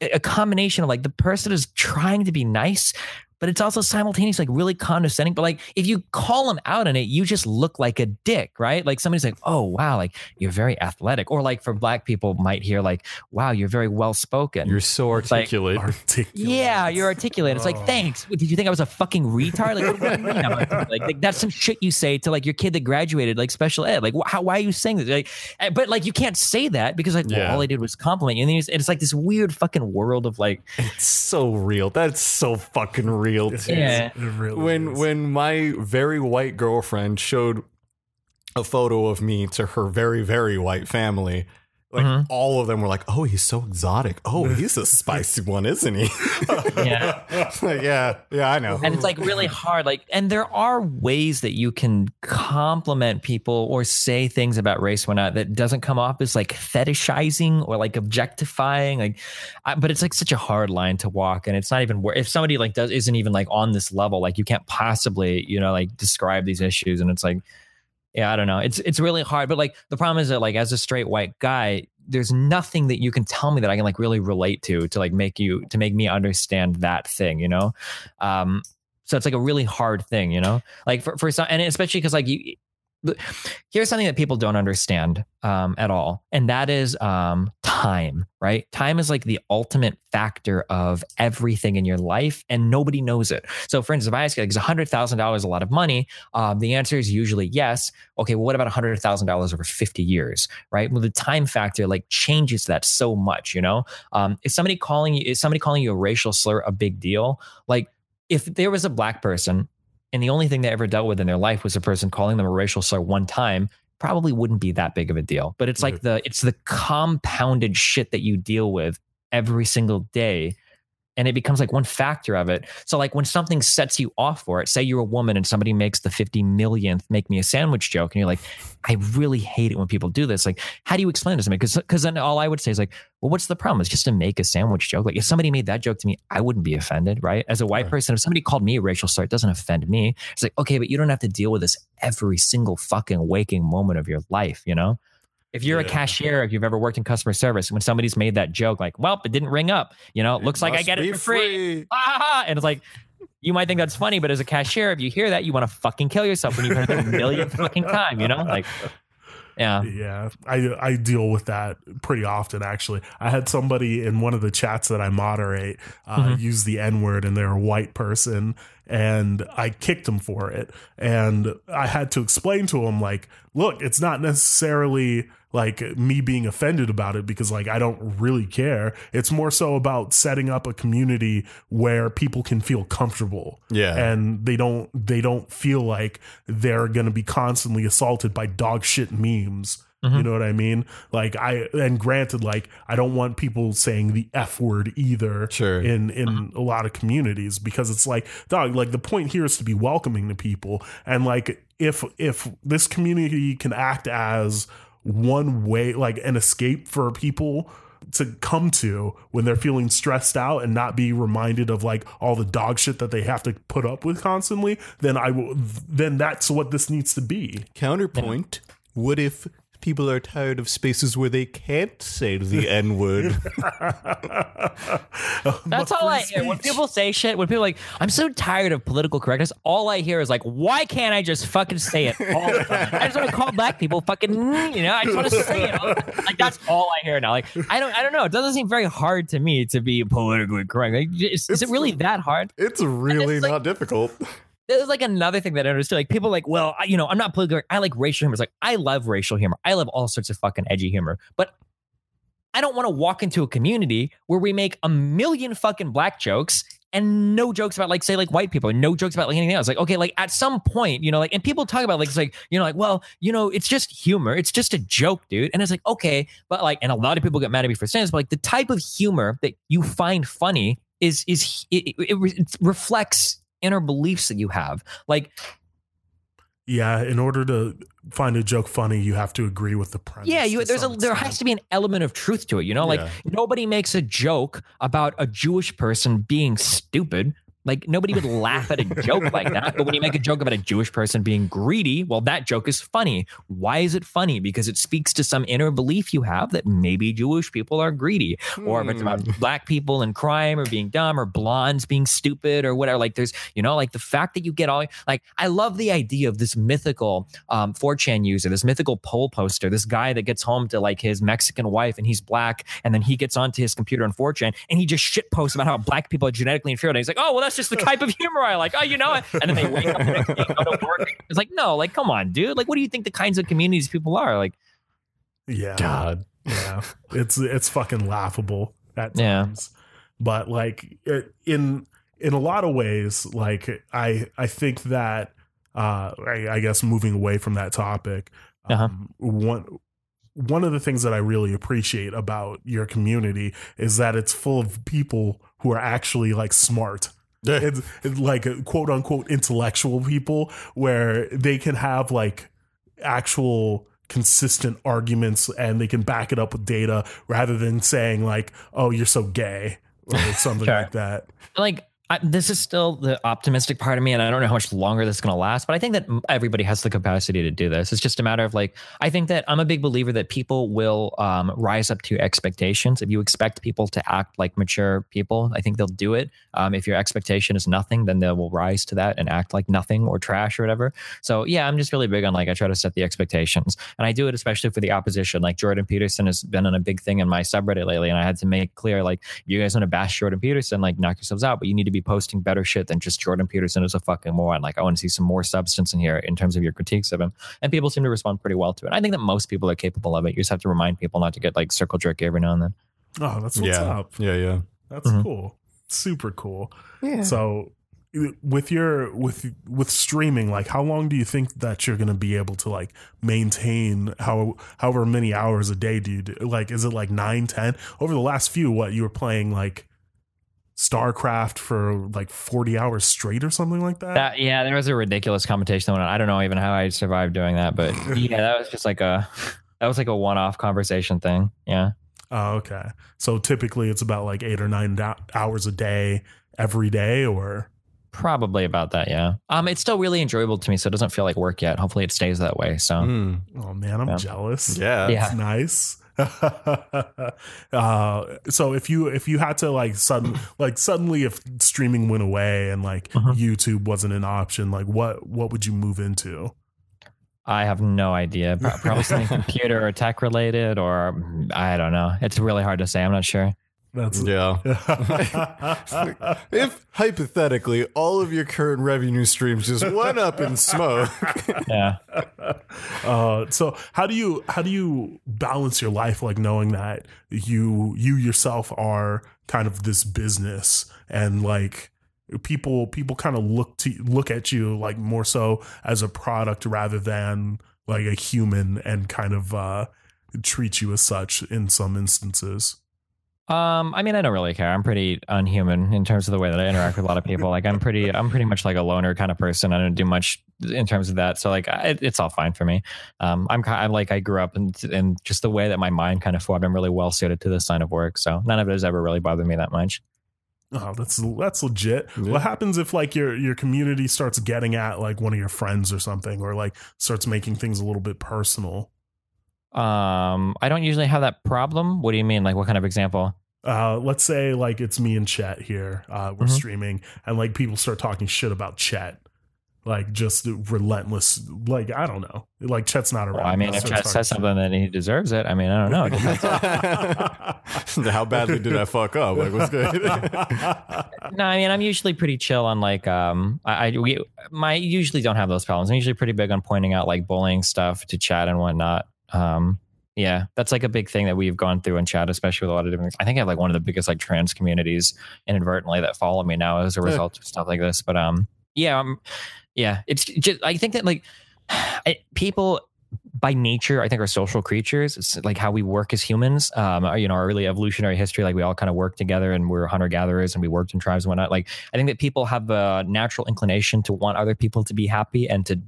a combination of like the person is trying to be nice, but it's also simultaneously like really condescending. But like, if you call him out on it, you just look like a dick, right? Like somebody's like, oh, wow, like you're very athletic. Or like for black people might hear like, wow, you're very well-spoken. You're so articulate. Like, articulate. Yeah, you're articulate. It's oh. like, thanks. Did you think I was a fucking retard? Like, what do you mean? Like, like that's some shit you say to like your kid that graduated like special ed. Like, wh- how, why are you saying this? Like, but like, you can't say that because like, yeah. well, all I did was compliment you. And, and it's like this weird fucking world of like. It's so real. That's so fucking real. Yeah. Really when is. when my very white girlfriend showed a photo of me to her very, very white family, like mm-hmm. all of them were like, oh, he's so exotic. Oh, he's a spicy one, isn't he? Yeah. Like, yeah. Yeah, I know. And it's like really hard. Like, and there are ways that you can compliment people or say things about race or not that doesn't come off as like fetishizing or like objectifying. Like, I, but it's like such a hard line to walk, and it's not even worth. If somebody like does isn't even like on this level, like you can't possibly, you know, like describe these issues, and it's like. Yeah, I don't know. It's it's really hard. But like the problem is that like as a straight white guy, there's nothing that you can tell me that I can like really relate to to like make you to make me understand that thing, you know? Um, so it's like a really hard thing, you know, like for, for some, and especially because like you here's something that people don't understand um, at all. And that is um, time, right? Time is like the ultimate factor of everything in your life, and nobody knows it. So for instance, if I ask you, like, is one hundred thousand dollars a lot of money? Um, the answer is usually yes. Okay, well, what about one hundred thousand dollars over fifty years, right? Well, the time factor like changes that so much, you know? Um, is somebody calling you, is somebody calling you a racial slur a big deal? Like if there was a black person and the only thing they ever dealt with in their life was a person calling them a racial slur one time, probably wouldn't be that big of a deal. But it's like the, it's the compounded shit that you deal with every single day. And it becomes like one factor of it. So like when something sets you off for it, say you're a woman and somebody makes the fifty millionth make me a sandwich joke. And you're like, I really hate it when people do this. Like, how do you explain this to me? Because because then all I would say is like, well, what's the problem? It's just to make a sandwich joke. Like if somebody made that joke to me, I wouldn't be offended, right? As a white right. person, if somebody called me a racial slur, it doesn't offend me. It's like, okay, but you don't have to deal with this every single fucking waking moment of your life, you know? If you're yeah. a cashier, if you've ever worked in customer service, when somebody's made that joke, like, well, it didn't ring up, you know, it looks like I get it for free. free. Ah, and it's like, you might think that's funny, but as a cashier, if you hear that, you want to fucking kill yourself when you've heard it a million fucking time, you know, like, yeah. Yeah. I, I deal with that pretty often, actually. I had somebody in one of the chats that I moderate uh, mm-hmm. use the N-word, and they're a white person, and I kicked him for it. And I had to explain to him, like, look, it's not necessarily like me being offended about it, because like I don't really care. It's more so about setting up a community where people can feel comfortable, yeah, and they don't they don't feel like they're gonna be constantly assaulted by dog shit memes. Mm-hmm. You know what I mean? Like I and granted, like I don't want people saying the F word either. Sure. in in mm-hmm. a lot of communities, because it's like, dog, like the point here is to be welcoming to people, and like if if this community can act as one way, like an escape for people to come to when they're feeling stressed out and not be reminded of like all the dog shit that they have to put up with constantly, then I will, then that's what this needs to be. Counterpoint. Yeah. What if people are tired of spaces where they can't say the N word? That's all I hear. When people say shit, when people are like, I'm so tired of political correctness, all I hear is like, why can't I just fucking say it all the time? I just want to call black people fucking, you know, I just want to say it all the time. Like, that's all I hear now. Like, I don't, I don't know. It doesn't seem very hard to me to be politically correct. Like, is, is it really that hard? It's really it's not like, difficult. There's like another thing that I understood. Like people are like, well, I, you know, I'm not political. I like racial humor. It's like, I love racial humor. I love all sorts of fucking edgy humor. But I don't want to walk into a community where we make a million fucking black jokes and no jokes about like, say like white people, and no jokes about like anything else. Like, okay, like at some point, you know, like, and people talk about like, it's like, you know, like, well, you know, it's just humor. It's just a joke, dude. And it's like, okay, but like, and a lot of people get mad at me for saying this, but like the type of humor that you find funny is, is it, it, it reflects inner beliefs that you have. Like, yeah, in order to find a joke funny, you have to agree with the premise. Yeah, you, there's a extent. There has to be an element of truth to it, you know? Like, yeah. Nobody makes a joke about a Jewish person being stupid, Like, nobody would laugh at a joke like that. But when you make a joke about a Jewish person being greedy, well, that joke is funny. Why is it funny? Because it speaks to some inner belief you have that maybe Jewish people are greedy. Hmm. Or if it's about black people and crime or being dumb or blondes being stupid or whatever. Like, there's, you know, like the fact that you get all, like, I love the idea of this mythical um, four chan user, this mythical poll poster, this guy that gets home to, like, his Mexican wife and he's black, and then he gets onto his computer on four chan and he just shit posts about how black people are genetically inferior. And he's like, oh, well, that's just the type of humor I like. Oh, you know it. And then they wake up and go to work. It's like, no, like, come on, dude. Like, what do you think the kinds of communities people are? Like, yeah, God, yeah, it's it's fucking laughable at times. Yeah. But like it, in in a lot of ways, like I I think that uh, I, I guess moving away from that topic, um, uh-huh. one. One of the things that I really appreciate about your community is that it's full of people who are actually like smart. Yeah. It's, it's like quote unquote intellectual people where they can have like actual consistent arguments and they can back it up with data rather than saying like, oh, you're so gay or something sure. like that. Like, I, this is still the optimistic part of me, and I don't know how much longer this is going to last, but I think that everybody has the capacity to do this. It's just a matter of like, I think that I'm a big believer that people will um, rise up to expectations. If you expect people to act like mature people, I think they'll do it. Um, if your expectation is nothing, then they will rise to that and act like nothing or trash or whatever. So yeah, I'm just really big on like, I try to set the expectations, and I do it especially for the opposition. Like Jordan Peterson has been on a big thing in my subreddit lately, and I had to make clear, like, you guys want to bash Jordan Peterson, like knock yourselves out, but you need to be posting better shit than just Jordan Peterson is a fucking moron. Like, I want to see some more substance in here in terms of your critiques of him. And people seem to respond pretty well to it. I think that most people are capable of it. You just have to remind people not to get like circle jerky every now and then. Oh, that's what's yeah. up. Yeah, yeah. That's mm-hmm. cool. Super cool. Yeah. So with your with with streaming, like, how long do you think that you're going to be able to like maintain how however many hours a day do you do? Like, is it like nine, ten? Over the last few, what you were playing like StarCraft for like forty hours straight or something like that? that yeah, there was a ridiculous competition that went on. I don't know even how I survived doing that, but yeah, that was just like a that was like a one-off conversation thing. Yeah. Oh, okay. So typically it's about like eight or nine do- hours a day every day, or probably about that. Yeah. Um, it's still really enjoyable to me, so it doesn't feel like work yet. Hopefully it stays that way. So. Mm. Oh man, I'm yeah. jealous. Yeah. It's yeah. nice. uh, so if you if you had to like sudden like suddenly if streaming went away and like uh-huh. YouTube wasn't an option, like what what would you move into? I have no idea. Probably something computer or tech related, or I don't know. It's really hard to say. I'm not sure. That's yeah. If hypothetically all of your current revenue streams just went up in smoke. Yeah. Uh, so how do you how do you balance your life, like knowing that you you yourself are kind of this business, and like people people kind of look to look at you like more so as a product rather than like a human, and kind of uh, treat you as such in some instances? Um, I mean, I don't really care. I'm pretty unhuman in terms of the way that I interact with a lot of people. Like, I'm pretty, I'm pretty much like a loner kind of person. I don't do much in terms of that. So like, I, it's all fine for me. Um, I'm kind of like, I grew up in, in just the way that my mind kind of formed. I'm really well suited to this line of work. So none of it has ever really bothered me that much. Oh, that's, that's legit. Yeah. What happens if like your, your community starts getting at like one of your friends or something, or like starts making things a little bit personal? Um, I don't usually have that problem. What do you mean? Like, what kind of example? Uh, let's say like it's me and Chet here. Uh, we're mm-hmm. streaming, and like people start talking shit about Chet, like just relentless. Like, I don't know. Like, Chet's not around. Well, I mean, if Chet says something, then he deserves it. I mean, I don't know. How badly did I fuck up? Like, what's good? No, I mean, I'm usually pretty chill on like um, I, I we my usually don't have those problems. I'm usually pretty big on pointing out like bullying stuff to Chet and whatnot. Um, yeah, that's like a big thing that we've gone through in chat, especially with a lot of different, I think I have like one of the biggest like trans communities inadvertently that follow me now as a result of stuff like this. But, um, yeah, um, yeah, it's just, I think that like I, people by nature, I think, are social creatures. It's like how we work as humans, um, or, you know, our really evolutionary history. Like, we all kind of work together, and we're hunter gatherers, and we worked in tribes and whatnot. Like, I think that people have a natural inclination to want other people to be happy and to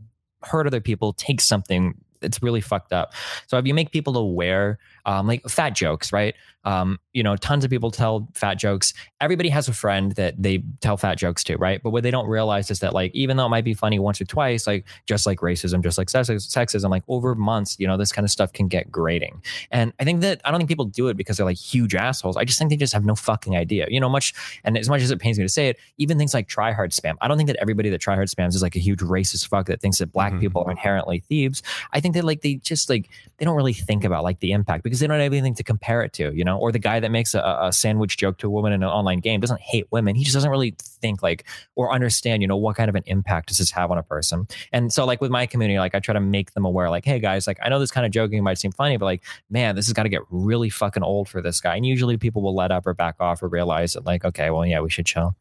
hurt other people, take something it's really fucked up. So if you make people aware, um, like fat jokes, right? Um, you know, tons of people tell fat jokes. Everybody has a friend that they tell fat jokes to, right? But what they don't realize is that, like, even though it might be funny once or twice, like just like racism, just like sexism, like over months, you know, this kind of stuff can get grating. And I think that, I don't think people do it because they're like huge assholes. I just think they just have no fucking idea, you know, much. And as much as it pains me to say it, even things like try hard spam. I don't think that everybody that try hard spams is like a huge racist fuck that thinks that black mm-hmm. people are inherently thieves. I think that, like, they just, like, they don't really think about, like, the impact because they don't have anything to compare it to, you know? Or the guy that makes a, a sandwich joke to a woman in an online game doesn't hate women. He just doesn't really think, like, or understand, you know, what kind of an impact does this have on a person. And so, like, with my community, like, I try to make them aware, like, hey guys, like, I know this kind of joking might seem funny, but, like, man, this has got to get really fucking old for this guy. And usually people will let up or back off or realize that, like, okay, well, yeah, we should chill.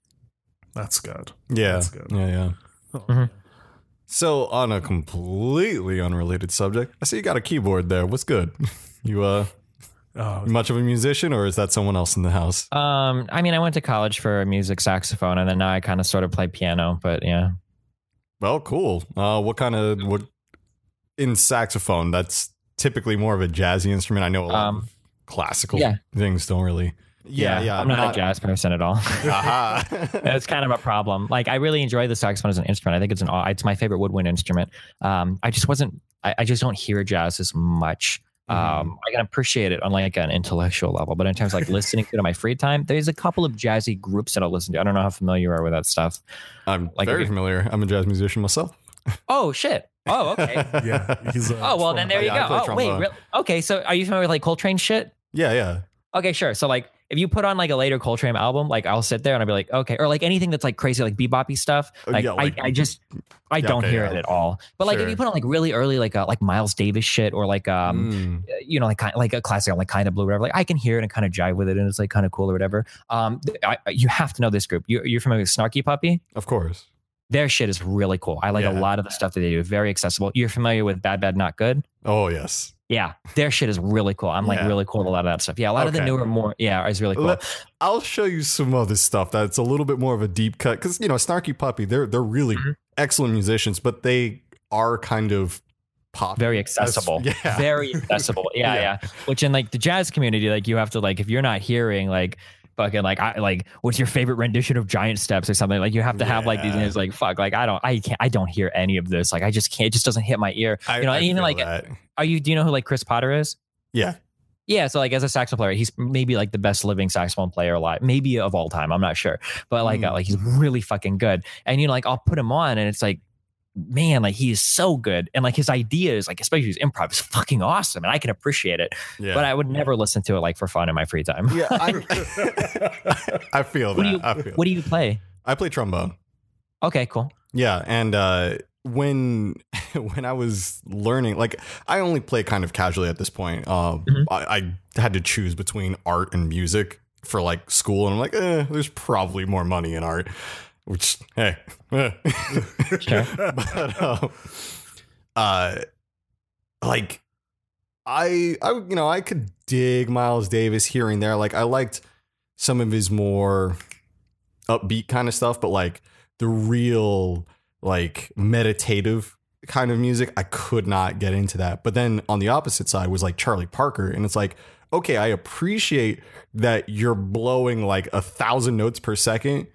That's good. Yeah. That's good. Yeah. Yeah. Oh. Mm-hmm. So on a completely unrelated subject, I see you got a keyboard there. What's good? You, uh, Oh, much of a musician, or is that someone else in the house? Um, I mean, I went to college for music saxophone, and then now I kind of sort of play piano. But yeah, well, cool. Uh, what kind of what in saxophone? That's typically more of a jazzy instrument. I know a lot um, of classical yeah. things don't really. Yeah, yeah, yeah. I'm not, not a jazz person at all. Uh-huh. It's kind of a problem. Like, I really enjoy the saxophone as an instrument. I think it's an it's my favorite woodwind instrument. Um, I just wasn't. I, I just don't hear jazz as much. Um, I can appreciate it on, like, an intellectual level, but in terms of, like, listening to it in my free time, there's a couple of jazzy groups that I'll listen to. I don't know how familiar you are with that stuff. I'm like, very familiar. I'm a jazz musician myself. Oh, shit. Oh, okay. yeah. He's, uh, oh, well, then there you yeah, go. Oh, wait. Really? Okay. So are you familiar with, like, Coltrane shit? Yeah. Yeah. Okay, sure. So, like, if you put on, like, a later Coltrane album, like, I'll sit there and I'll be like, okay. Or, like, anything that's, like, crazy, like bebop-y stuff. Like, yeah, like I, I just, I yeah, don't okay, hear yeah. it at all. But, like, sure. if you put on, like, really early, like, uh, like Miles Davis shit or, like, um, mm. you know, like, like a classic, like Kind of Blue, or whatever. Like, I can hear it and kind of jive with it, and it's, like, kind of cool or whatever. Um, I, you have to know this group. You, you're familiar with Snarky Puppy? Of course. Their shit is really cool. I like yeah. a lot of the stuff that they do. Very accessible. You're familiar with Bad, Bad, Not Good? Oh, yes. Yeah, their shit is really cool. I'm like yeah. really cool with a lot of that stuff. Yeah, a lot okay. of the newer, more, yeah, is really cool. Let, I'll show you some other stuff that's a little bit more of a deep cut. Because, you know, Snarky Puppy, they're they're really mm-hmm. excellent musicians, but they are kind of pop. Very accessible. As, yeah. Very accessible. Yeah, yeah, yeah. Which in, like, the jazz community, like, you have to, like, if you're not hearing, like, fucking, like, I like what's your favorite rendition of Giant Steps or something, like, you have to have yeah. like these things, like, fuck, like, I don't I can't I don't hear any of this, like, I just can't, it just doesn't hit my ear, I, you know. I even like that. Are you do you know who, like, Chris Potter is? Yeah. Yeah, so, like, as a saxophone player, he's maybe, like, the best living saxophone player alive, maybe of all time, I'm not sure, but, like, mm. uh, like, he's really fucking good, and, you know, like, I'll put him on and it's like, man, like, he is so good, and, like, his ideas, like, especially his improv, is fucking awesome, and I can appreciate it. Yeah. But I would never listen to it, like, for fun in my free time. Yeah, I, I feel that. What do you, I feel what do you play? I play trombone. Okay, cool. Yeah, and uh, when when I was learning, like, I only play kind of casually at this point. Um, mm-hmm. I, I had to choose between art and music for, like, school, and I'm like, eh, there's probably more money in art. Which, hey, sure. but, um, uh, like, I, I, you know, I could dig Miles Davis here and there. Like, I liked some of his more upbeat kind of stuff, but, like, the real, like, meditative kind of music, I could not get into that. But then on the opposite side was, like, Charlie Parker. And it's like, okay, I appreciate that you're blowing, like, a thousand notes per second.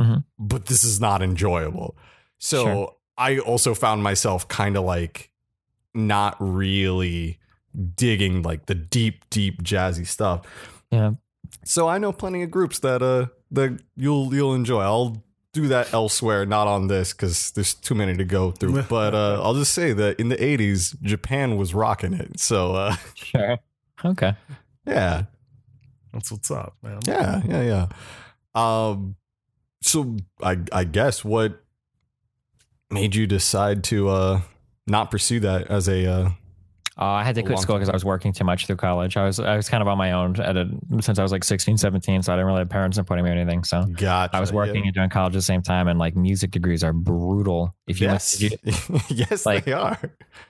Mm-hmm. But this is not enjoyable. So sure. I also found myself kind of, like, not really digging, like, the deep, deep jazzy stuff. Yeah. So I know plenty of groups that uh that you'll you'll enjoy. I'll do that elsewhere, not on this, because there's too many to go through. But uh, I'll just say that in the eighties, Japan was rocking it. So uh, sure. Okay. Yeah. That's what's up, man. Yeah. Yeah. Yeah. Um. So I I guess what made you decide to uh, not pursue that as a uh, Uh, I had to quit school because I was working too much through college. I was I was kind of on my own at a, since I was like sixteen, seventeen, so I didn't really have parents supporting me or anything. So gotcha, I was working yeah. and doing college at the same time, and like music degrees are brutal. If you yes, to, yes, like, they are.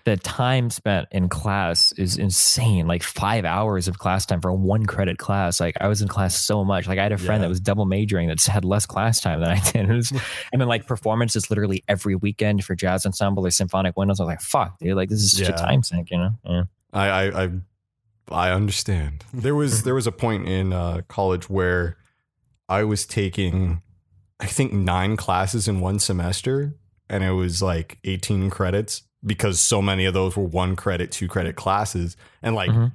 The time spent in class is insane. Like five hours of class time for one credit class. Like I was in class so much. Like I had a friend yeah. that was double majoring that had less class time than I did. It was, and then like performances literally every weekend for jazz ensemble or symphonic windows. I was like, fuck, dude. Like this is such yeah. a time sink, you know. Yeah. I, I I I understand. There was there was a point in uh, college where I was taking, I think, nine classes in one semester, and it was like eighteen credits because so many of those were one credit, two credit classes, and like mm-hmm.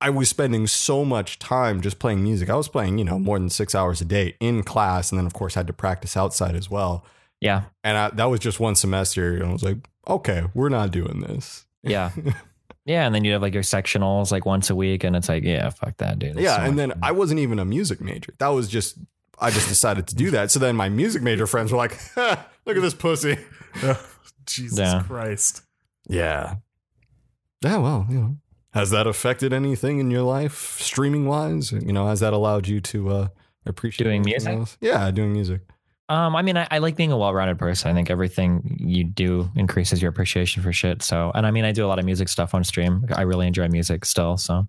I was spending so much time just playing music. I was playing, you know, more than six hours a day in class, and then of course had to practice outside as well. Yeah, and I, that was just one semester, and I was like, okay, we're not doing this. Yeah. Yeah. And then you have like your sectionals like once a week, and it's like, yeah, fuck that, dude. That's yeah. So and then fun. I wasn't even a music major. That was just, I just decided to do that. So then my music major friends were like, ha, look at this pussy. Oh, Jesus yeah. Christ. Yeah. Yeah. Well, you know, has that affected anything in your life streaming wise? You know, has that allowed you to uh, appreciate doing music? Else? Yeah. Doing music. Um, I mean, I, I like being a well-rounded person. I think everything you do increases your appreciation for shit. So, and I mean, I do a lot of music stuff on stream. I really enjoy music still. So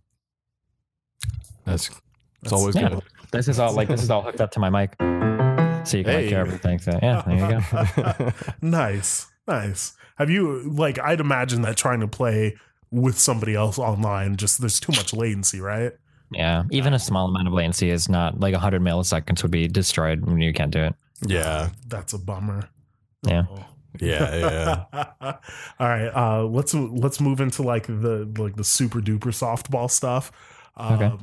that's, that's, that's always yeah, good. This is all like, this is all hooked up to my mic. So you can hey. like hear everything. So, yeah, there you go. Nice. Nice. Have you, like, I'd imagine that trying to play with somebody else online, just there's too much latency, right? Yeah. Even a small amount of latency is not like one hundred milliseconds would be destroyed when you can't do it. Yeah, that's a bummer. Yeah, oh. yeah, yeah. All right, uh, let's let's move into like the like the super duper softball stuff. Um, okay.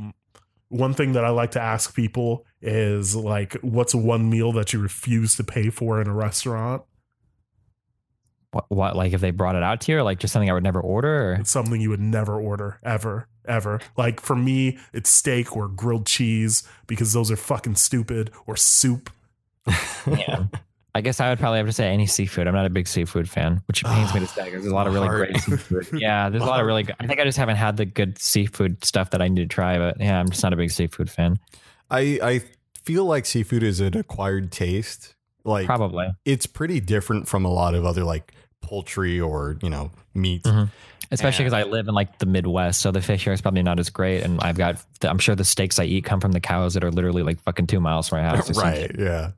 One thing that I like to ask people is like, what's one meal that you refuse to pay for in a restaurant? What, what like if they brought it out to you, or like just something I would never order? Or? It's something you would never order ever, ever. Like for me, it's steak or grilled cheese because those are fucking stupid, or soup. Yeah, I guess I would probably have to say any seafood. I'm not a big seafood fan, which pains me to say because there's a lot of really great seafood. Yeah, there's a lot of really good. I think I just haven't had the good seafood stuff that I need to try, but yeah, I'm just not a big seafood fan. I, I feel like seafood is an acquired taste. Like probably it's pretty different from a lot of other like poultry or, you know, meat. Mm-hmm. Especially because I live in like the Midwest, so the fish here is probably not as great. And I've got, I'm sure the steaks I eat come from the cows that are literally like fucking two miles from my house. Right. Something. Yeah.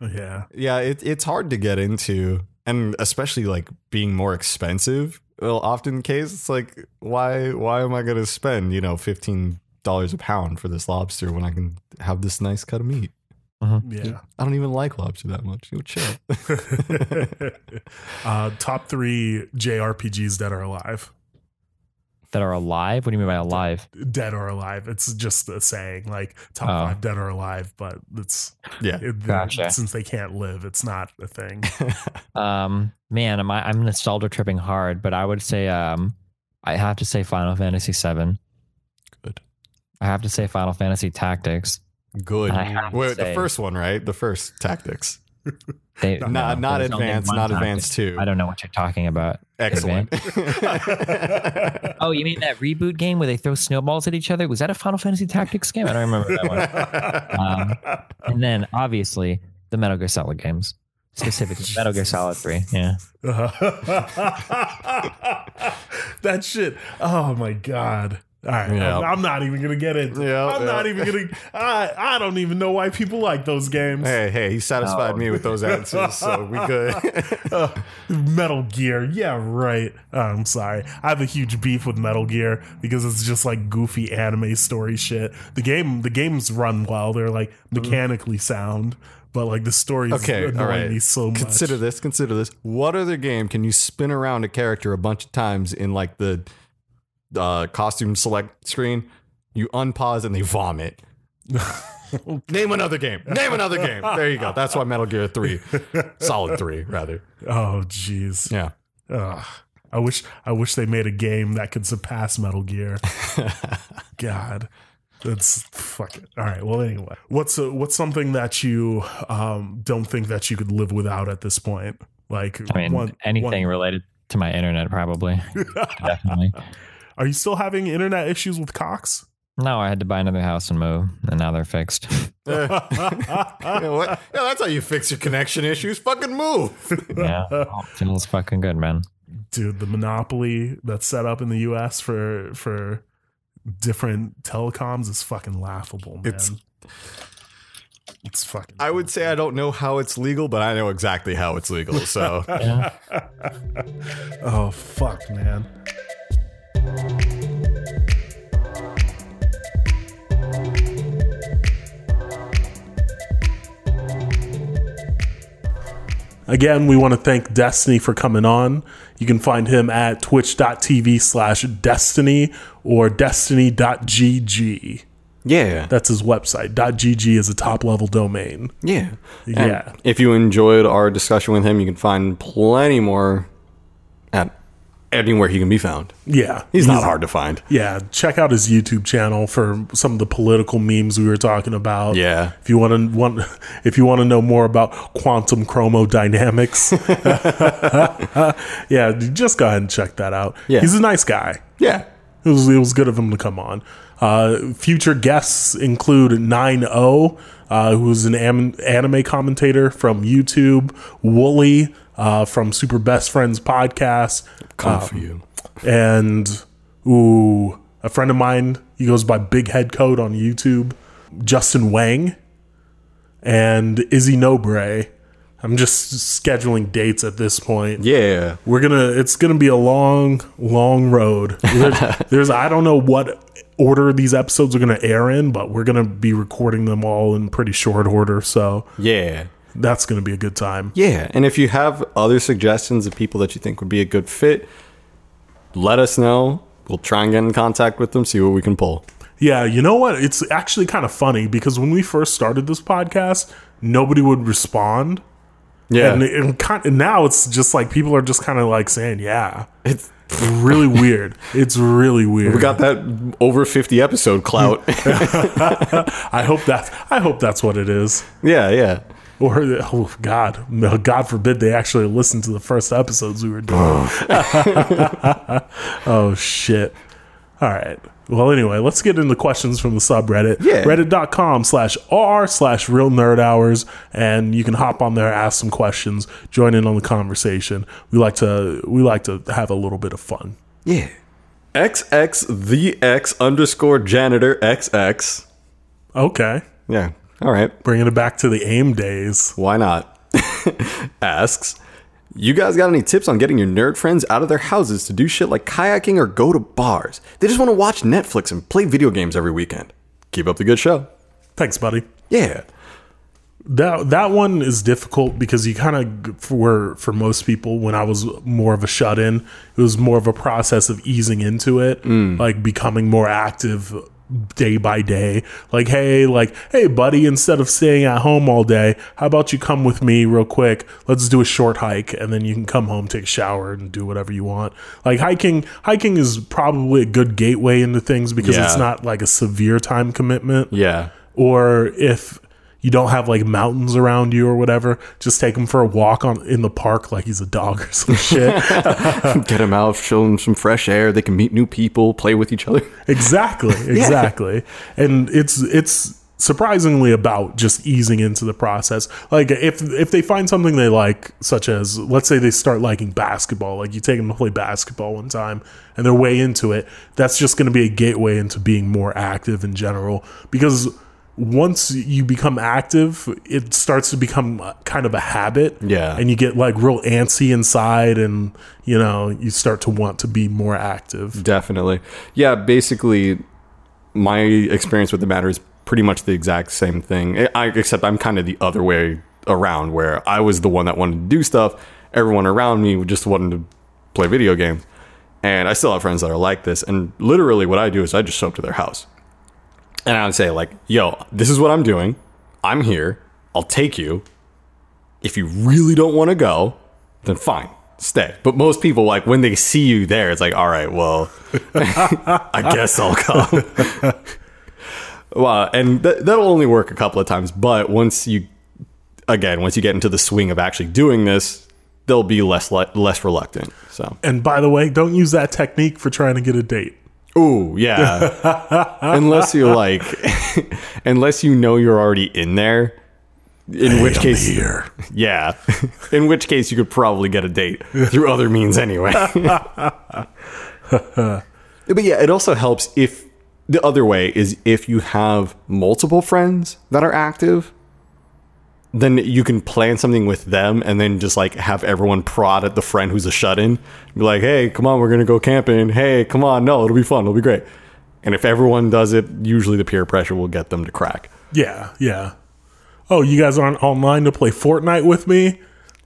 Yeah. Yeah. It, it's hard to get into, and especially like being more expensive. Well, often the case, it's like, why, why am I going to spend, you know, fifteen dollars a pound for this lobster when I can have this nice cut of meat? Uh-huh. Yeah, I don't even like lobster that much. You'll chill. uh, top three J R P Gs that are alive. That are alive? What do you mean by alive? Dead or alive. It's just a saying, like top oh. five dead or alive, but it's yeah. It, gotcha. Since they can't live, it's not a thing. um, man, am I, I'm nostalgia tripping hard, but I would say um, I have to say Final Fantasy seven. Good. I have to say Final Fantasy Tactics. Good. Wait, say, the first one, right? The first Tactics. They, not no, not advanced, not tactic. Advanced two. I don't know what you're talking about. Excellent. Oh, you mean that reboot game where they throw snowballs at each other? Was that a Final Fantasy Tactics game? I don't remember that one. um, and then obviously the Metal Gear Solid games, specifically Metal Gear Solid three. Yeah. Uh-huh. That shit. Oh my God. All right, yeah. I'm not even gonna get it. Yeah, I'm yeah. not even gonna. I I don't even know why people like those games. Hey, hey, he satisfied oh. me with those answers, so we good. uh, Metal Gear, yeah, right. Oh, I'm sorry, I have a huge beef with Metal Gear because it's just like goofy anime story shit. The game, the games run well. They're like mechanically sound, but like the story is okay, annoying all right. me so much. Consider this. Consider this. What other game can you spin around a character a bunch of times in like the Uh, costume select screen, you unpause and they vomit. Okay. Name another game. Name another game. There you go. That's why Metal Gear three, Solid three, rather. Oh, jeez. Yeah. Ugh. I wish. I wish they made a game that could surpass Metal Gear. God, that's fucking. All right. Well, anyway, what's a, what's something that you um don't think that you could live without at this point? Like, I mean, one, anything one, related. To my internet, probably. Definitely. Are you still having internet issues with Cox? No, I had to buy another house and move, and now they're fixed. uh, you know what? Yeah, that's how you fix your connection issues. Fucking move. Yeah, feels fucking good, man. Dude, the monopoly that's set up in the U S for for different telecoms is fucking laughable, man. It's, it's fucking. I would say I don't know how it's legal, but I know exactly how it's legal. So. Yeah. Oh fuck, man. Again, we want to thank Destiny for coming on. You can find him at twitch.tv slash Destiny or destiny dot g g. Yeah. That's his website. .gg is a top-level domain. Yeah. Yeah. And if you enjoyed our discussion with him, you can find plenty more at anywhere he can be found. Yeah. He's, he's not hard to find. Yeah. Check out his YouTube channel for some of the political memes we were talking about. Yeah. If you want to want if you want to know more about quantum chromodynamics. Yeah, just go ahead and check that out. Yeah. He's a nice guy. Yeah. It was it was good of him to come on. Uh, future guests include nine oh, uh, who's an am- anime commentator from YouTube, Wooly, Uh, from Super Best Friends podcast. Come um, for you. And, ooh, a friend of mine, he goes by Big Head Code on YouTube, Justin Wang, and Izzy Nobre. I'm just scheduling dates at this point. Yeah. We're going to, it's going to be a long, long road. There's, there's, I don't know what order these episodes are going to air in, but we're going to be recording them all in pretty short order. So, yeah. That's going to be a good time. Yeah. And if you have other suggestions of people that you think would be a good fit, let us know. We'll try and get in contact with them, see what we can pull. Yeah. You know what? It's actually kind of funny because when we first started this podcast, nobody would respond. Yeah. And, and, kind, and now it's just like people are just kind of like saying, yeah. It's really weird. It's really weird. We got that over fifty episode clout. I hope that, I hope that's what it is. Yeah. Yeah. Or, oh, God, God forbid they actually listen to the first episodes we were doing. Oh, shit. All right. Well, anyway, let's get into questions from the subreddit. Yeah. Reddit.com slash r slash real nerd hours. And you can hop on there, ask some questions, join in on the conversation. We like to we like to have a little bit of fun. Yeah. X X the X underscore janitor X X. Okay. Yeah. All right. Bringing it back to the A I M days. Why not? Asks, you guys got any tips on getting your nerd friends out of their houses to do shit like kayaking or go to bars? They just want to watch Netflix and play video games every weekend. Keep up the good show. Thanks, buddy. Yeah. That that one is difficult because you kind of, for, for most people, when I was more of a shut-in, it was more of a process of easing into it, mm. like becoming more active day by day, like hey like hey buddy, instead of staying at home all day, how about you come with me real quick, let's do a short hike, and then you can come home, take a shower, and do whatever you want. Like hiking hiking is probably a good gateway into things because yeah. it's not like a severe time commitment. Yeah. Or if you don't have like mountains around you or whatever, just take him for a walk on in the park like he's a dog or some shit. Get him out, show him some fresh air. They can meet new people, play with each other. Exactly, exactly. Yeah. And it's it's surprisingly about just easing into the process. Like if if they find something they like, such as, let's say they start liking basketball, like you take them to play basketball one time and they're way into it, that's just going to be a gateway into being more active in general, because once you become active, it starts to become kind of a habit. Yeah. And you get like real antsy inside, and you know, you start to want to be more active. Definitely. Yeah. Basically, my experience with the matter is pretty much the exact same thing, I, except I'm kind of the other way around, where I was the one that wanted to do stuff. Everyone around me just wanted to play video games. And I still have friends that are like this. And literally what I do is I just show up to their house. And I would say, like, yo, this is what I'm doing. I'm here. I'll take you. If you really don't want to go, then fine, stay. But most people, like, when they see you there, it's like, all right, well, I guess I'll come. Well, and th- that'll only work a couple of times. But once you, again, once you get into the swing of actually doing this, they'll be less le- less reluctant. So, and by the way, don't use that technique for trying to get a date. Ooh, yeah. Unless you're like, unless you know you're already in there, in hey, which I'm case, here. yeah, in which case you could probably get a date through other means anyway. But yeah, it also helps if the other way is if you have multiple friends that are active, then you can plan something with them and then just like have everyone prod at the friend who's a shut-in. Be like, hey, come on, we're going to go camping. Hey, come on. No, it'll be fun. It'll be great. And if everyone does it, usually the peer pressure will get them to crack. Yeah, yeah. Oh, you guys aren't online to play Fortnite with me?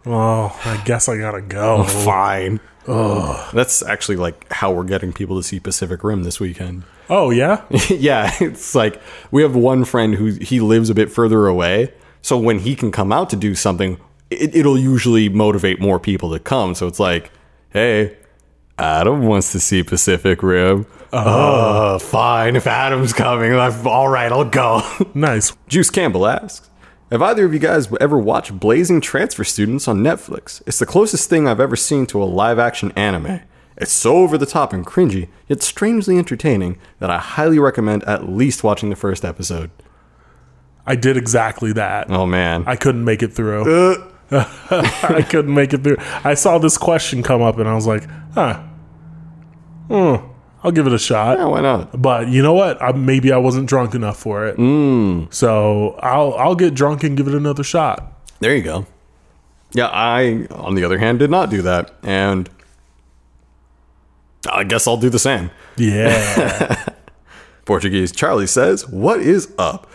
Oh, I guess I got to go. Fine. Oh, that's actually like how we're getting people to see Pacific Rim this weekend. Oh, yeah? Yeah. It's like we have one friend who he lives a bit further away. So when he can come out to do something, it, it'll usually motivate more people to come. So it's like, hey, Adam wants to see Pacific Rim. Oh, oh fine. If Adam's coming, I'm, all right, I'll go. Nice. Juice Campbell asks, have either of you guys ever watched Blazing Transfer Students on Netflix? It's the closest thing I've ever seen to a live-action anime. It's so over-the-top and cringy, yet strangely entertaining, that I highly recommend at least watching the first episode. I did exactly that. Oh, man. I couldn't make it through. Uh. I couldn't make it through. I saw this question come up, and I was like, huh, mm, I'll give it a shot. Yeah, why not? But you know what? I, maybe I wasn't drunk enough for it. Mm. So I'll I'll get drunk and give it another shot. There you go. Yeah, I, on the other hand, did not do that. And I guess I'll do the same. Yeah. Portuguese Charlie says, what is up?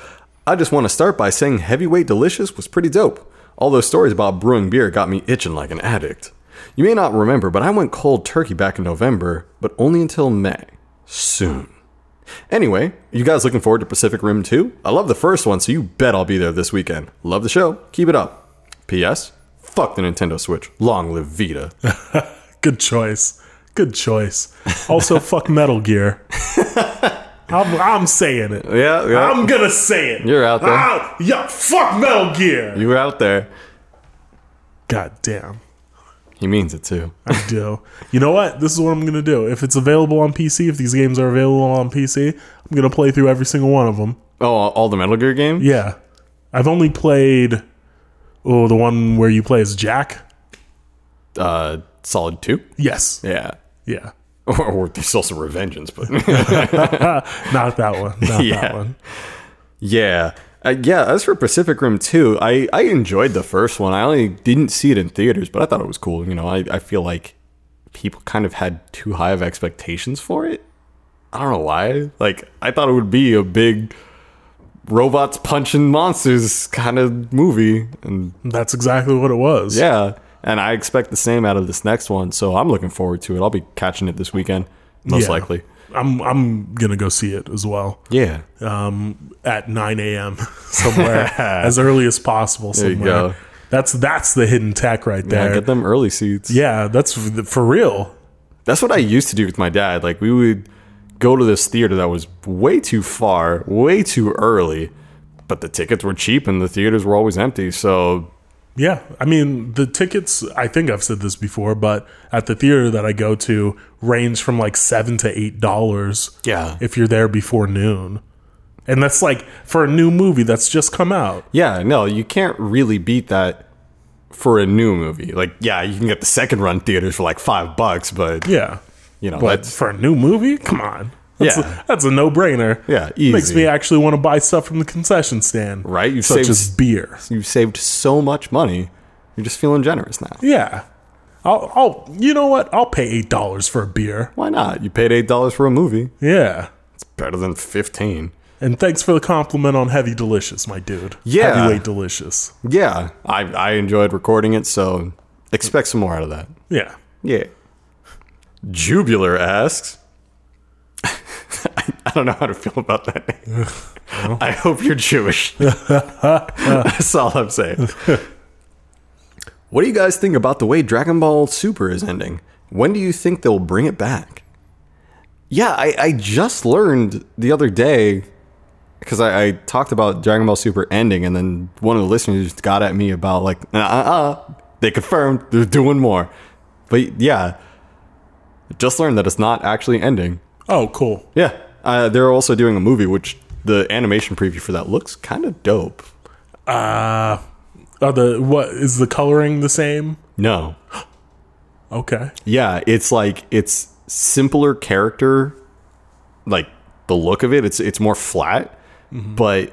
I just want to start by saying Heavyweight Delicious was pretty dope. All those stories about brewing beer got me itching like an addict. You may not remember, but I went cold turkey back in November, but only until May. Soon. Anyway, you guys looking forward to Pacific Rim two? I love the first one, so you bet I'll be there this weekend. Love the show. Keep it up. P S. Fuck the Nintendo Switch. Long live Vita. Good choice. Good choice. Also, fuck Metal Gear. I'm, I'm saying it. Yeah, yeah. I'm going to say it. You're out there. I, yeah, fuck Metal Gear. You were out there. God damn. He means it too. I do. You know what? This is what I'm going to do. If it's available on P C, if these games are available on P C, I'm going to play through every single one of them. Oh, all the Metal Gear games? Yeah. I've only played, oh, the one where you play as Jack. Uh, Solid two? Yes. Yeah. Yeah. Or, or there's also Revengeance, but not that one. Not yeah. that one. Yeah. Uh, yeah. As for Pacific Rim two, I, I enjoyed the first one. I only didn't see it in theaters, but I thought it was cool. You know, I, I feel like people kind of had too high of expectations for it. I don't know why. Like, I thought it would be a big robots punching monsters kind of movie. And that's exactly what it was. Yeah. And I expect the same out of this next one, so I'm looking forward to it. I'll be catching it this weekend, most yeah, likely. I'm I'm gonna go see it as well. Yeah, um, at nine a.m. somewhere, as early as possible. Somewhere. There you go. That's that's the hidden tech right there. Yeah, get them early seats. Yeah, that's for real. That's what I used to do with my dad. Like we would go to this theater that was way too far, way too early, but the tickets were cheap and the theaters were always empty. So. Yeah, I mean, the tickets, I think I've said this before, but at the theater that I go to range from like seven dollars to eight dollars yeah. if you're there before noon. And that's like for a new movie that's just come out. Yeah, no, you can't really beat that for a new movie. Like, yeah, you can get the second run theaters for like five bucks, but yeah, you know, but that's, for a new movie? Come on. That's, yeah. a, that's a no-brainer. Yeah, easy. Makes me actually want to buy stuff from the concession stand. Right? You've such saved, as beer. You've saved so much money. You're just feeling generous now. Yeah. I'll, I'll. You know what? I'll pay eight dollars for a beer. Why not? You paid eight dollars for a movie. Yeah. It's better than fifteen dollars. And thanks for the compliment on Heavy Delicious, my dude. Yeah. Heavyweight Delicious. Yeah. I, I enjoyed recording it, so expect some more out of that. Yeah. Yeah. Jubular asks... I don't know how to feel about that name. Well. I hope you're Jewish. That's all I'm saying. What do you guys think about the way Dragon Ball Super is ending? When do you think they'll bring it back? Yeah, I, I just learned the other day, because I, I talked about Dragon Ball Super ending, and then one of the listeners got at me about like, uh-uh, they confirmed they're doing more. But yeah, just learned that it's not actually ending. Oh, cool. Yeah. Uh, they're also doing a movie, which the animation preview for that looks kind of dope. Uh, are the what is the coloring the same? No. Okay. Yeah, it's like it's simpler character, like the look of it. It's it's more flat, mm-hmm. but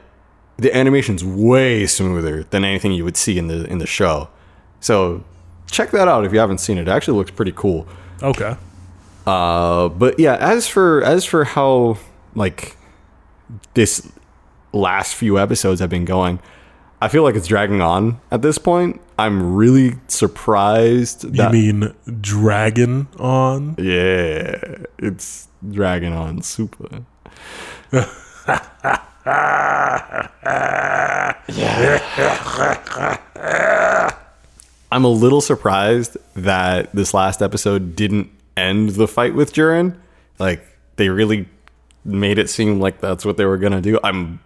the animation's way smoother than anything you would see in the in the show. So check that out if you haven't seen it. It actually looks pretty cool. Okay. Uh, but yeah, as for as for how like this last few episodes have been going, I feel like it's dragging on at this point. I'm really surprised that, you mean dragging on? Yeah, it's dragging on super. Yeah. I'm a little surprised that this last episode didn't end the fight with Jiren. Like, they really made it seem like that's what they were gonna do. I'm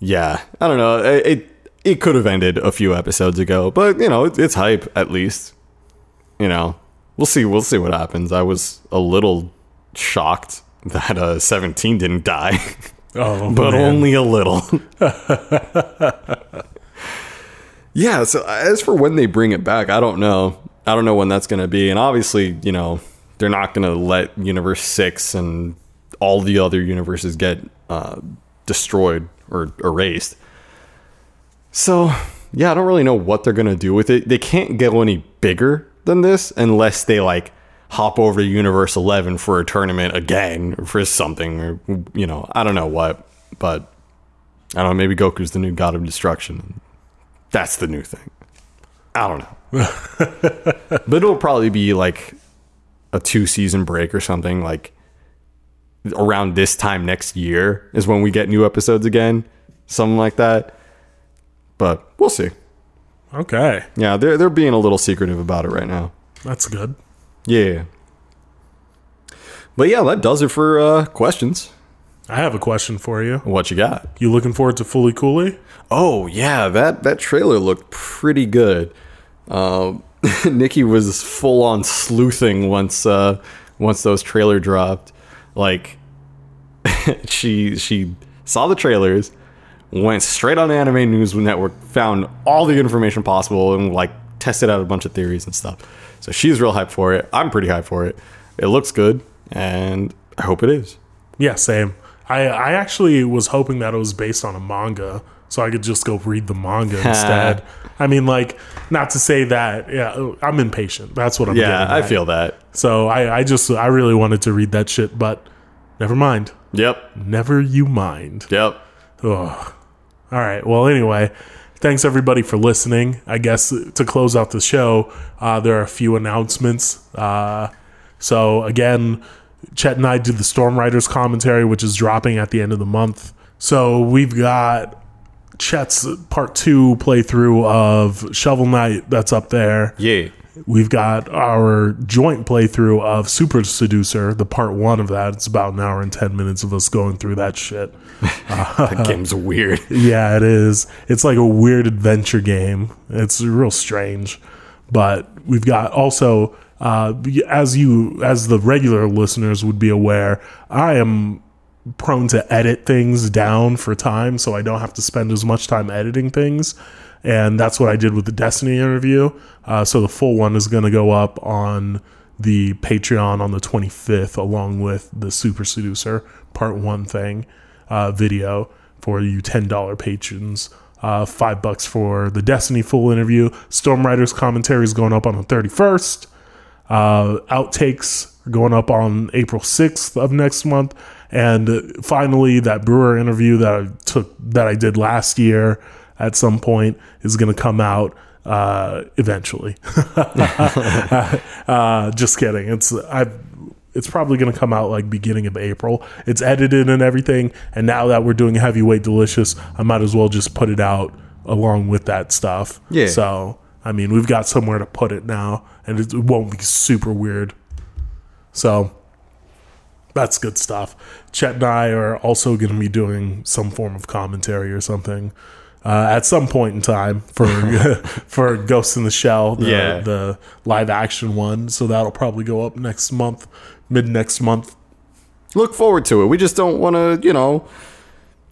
yeah I don't know, it it, it could have ended a few episodes ago, but you know, it, it's hype at least, you know. We'll see we'll see what happens. I was a little shocked that uh seventeen didn't die. Oh, but man. Only a little. Yeah, so as for when they bring it back, I don't know I don't know when that's going to be. And obviously, you know, they're not going to let Universe six and all the other universes get uh, destroyed or erased. So, yeah, I don't really know what they're going to do with it. They can't go any bigger than this unless they, like, hop over to Universe eleven for a tournament again or for something. Or, you know, I don't know what. But, I don't know, maybe Goku's the new god of destruction. That's the new thing. I don't know. But it'll probably be like a two season break or something. Like around this time next year is when we get new episodes again, something like that. But we'll see. Okay. Yeah, they're they're being a little secretive about it right now. That's good. Yeah. But yeah, that does it for uh, questions. I have a question for you. What you got? You looking forward to Fully Cooley? Oh yeah, that that trailer looked pretty good. Uh, Nikki was full on sleuthing once uh, once those trailer dropped. Like she she saw the trailers, went straight on Anime News Network, found all the information possible, and like tested out a bunch of theories and stuff. So she's real hyped for it. I'm pretty hyped for it. It looks good, and I hope it is. Yeah, same. I I actually was hoping that it was based on a manga, so I could just go read the manga instead. I mean, like, not to say that, yeah, I'm impatient. That's what I'm yeah, getting at. Yeah, I feel that. So I, I just, I really wanted to read that shit, but never mind. Yep. Never you mind. Yep. Ugh. All right. Well, anyway, thanks everybody for listening. I guess to close out the show, uh, there are a few announcements. Uh, so again, Chet and I do the Storm Riders commentary, which is dropping at the end of the month. So we've got Chet's part two playthrough of Shovel Knight that's up there. Yeah, we've got our joint playthrough of Super Seducer, the part one of that. It's about an hour and ten minutes of us going through that shit. Uh, that game's weird. Yeah, it is. It's like a weird adventure game. It's real strange. But we've got also uh as you as the regular listeners would be aware, I am prone to edit things down for time, so I don't have to spend as much time editing things, and that's what I did with the Destiny interview. Uh, so the full one is going to go up on the Patreon on the twenty-fifth, along with the Super Seducer Part One thing uh, video for you ten dollars patrons. Uh, five bucks for the Destiny full interview. Storm Riders commentary is going up on the thirty-first. Uh, outtakes are going up on April sixth of next month. And finally, that Brewer interview that I took that I did last year at some point is going to come out uh, eventually. uh, just kidding. It's I. It's probably going to come out like beginning of April. It's edited and everything. And now that we're doing Heavyweight Delicious, I might as well just put it out along with that stuff. Yeah. So I mean, we've got somewhere to put it now, and it won't be super weird. So that's good stuff. Chet and I are also going to be doing some form of commentary or something uh, at some point in time for for Ghost in the Shell, the, yeah. the live action one. So that'll probably go up next month, mid next month. Look forward to it. We just don't want to, you know,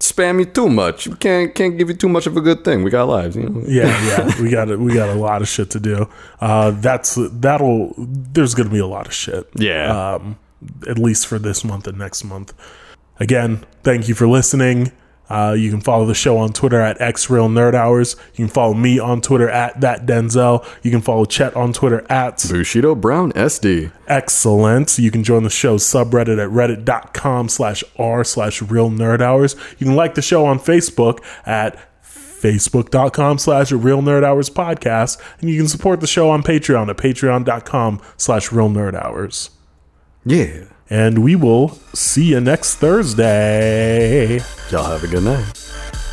spam you too much. We can't can't give you too much of a good thing. We got lives, you know. Yeah, yeah. We got a, we got a lot of shit to do. Uh, that's that'll. There's gonna be a lot of shit. Yeah. Um, at least for this month and next month. Again, thank you for listening. Uh, you can follow the show on Twitter at X Real Nerd Hours. You can follow me on Twitter at That Denzel. You can follow Chet on Twitter at Bushido Brown S D. Excellent. You can join the show's subreddit at reddit.com slash r slash real nerd hours. You can like the show on Facebook at facebook.com slash real nerd hours podcast. And you can support the show on Patreon at patreon.com slash real nerd hours. Yeah. And we will see you next Thursday. Y'all have a good night.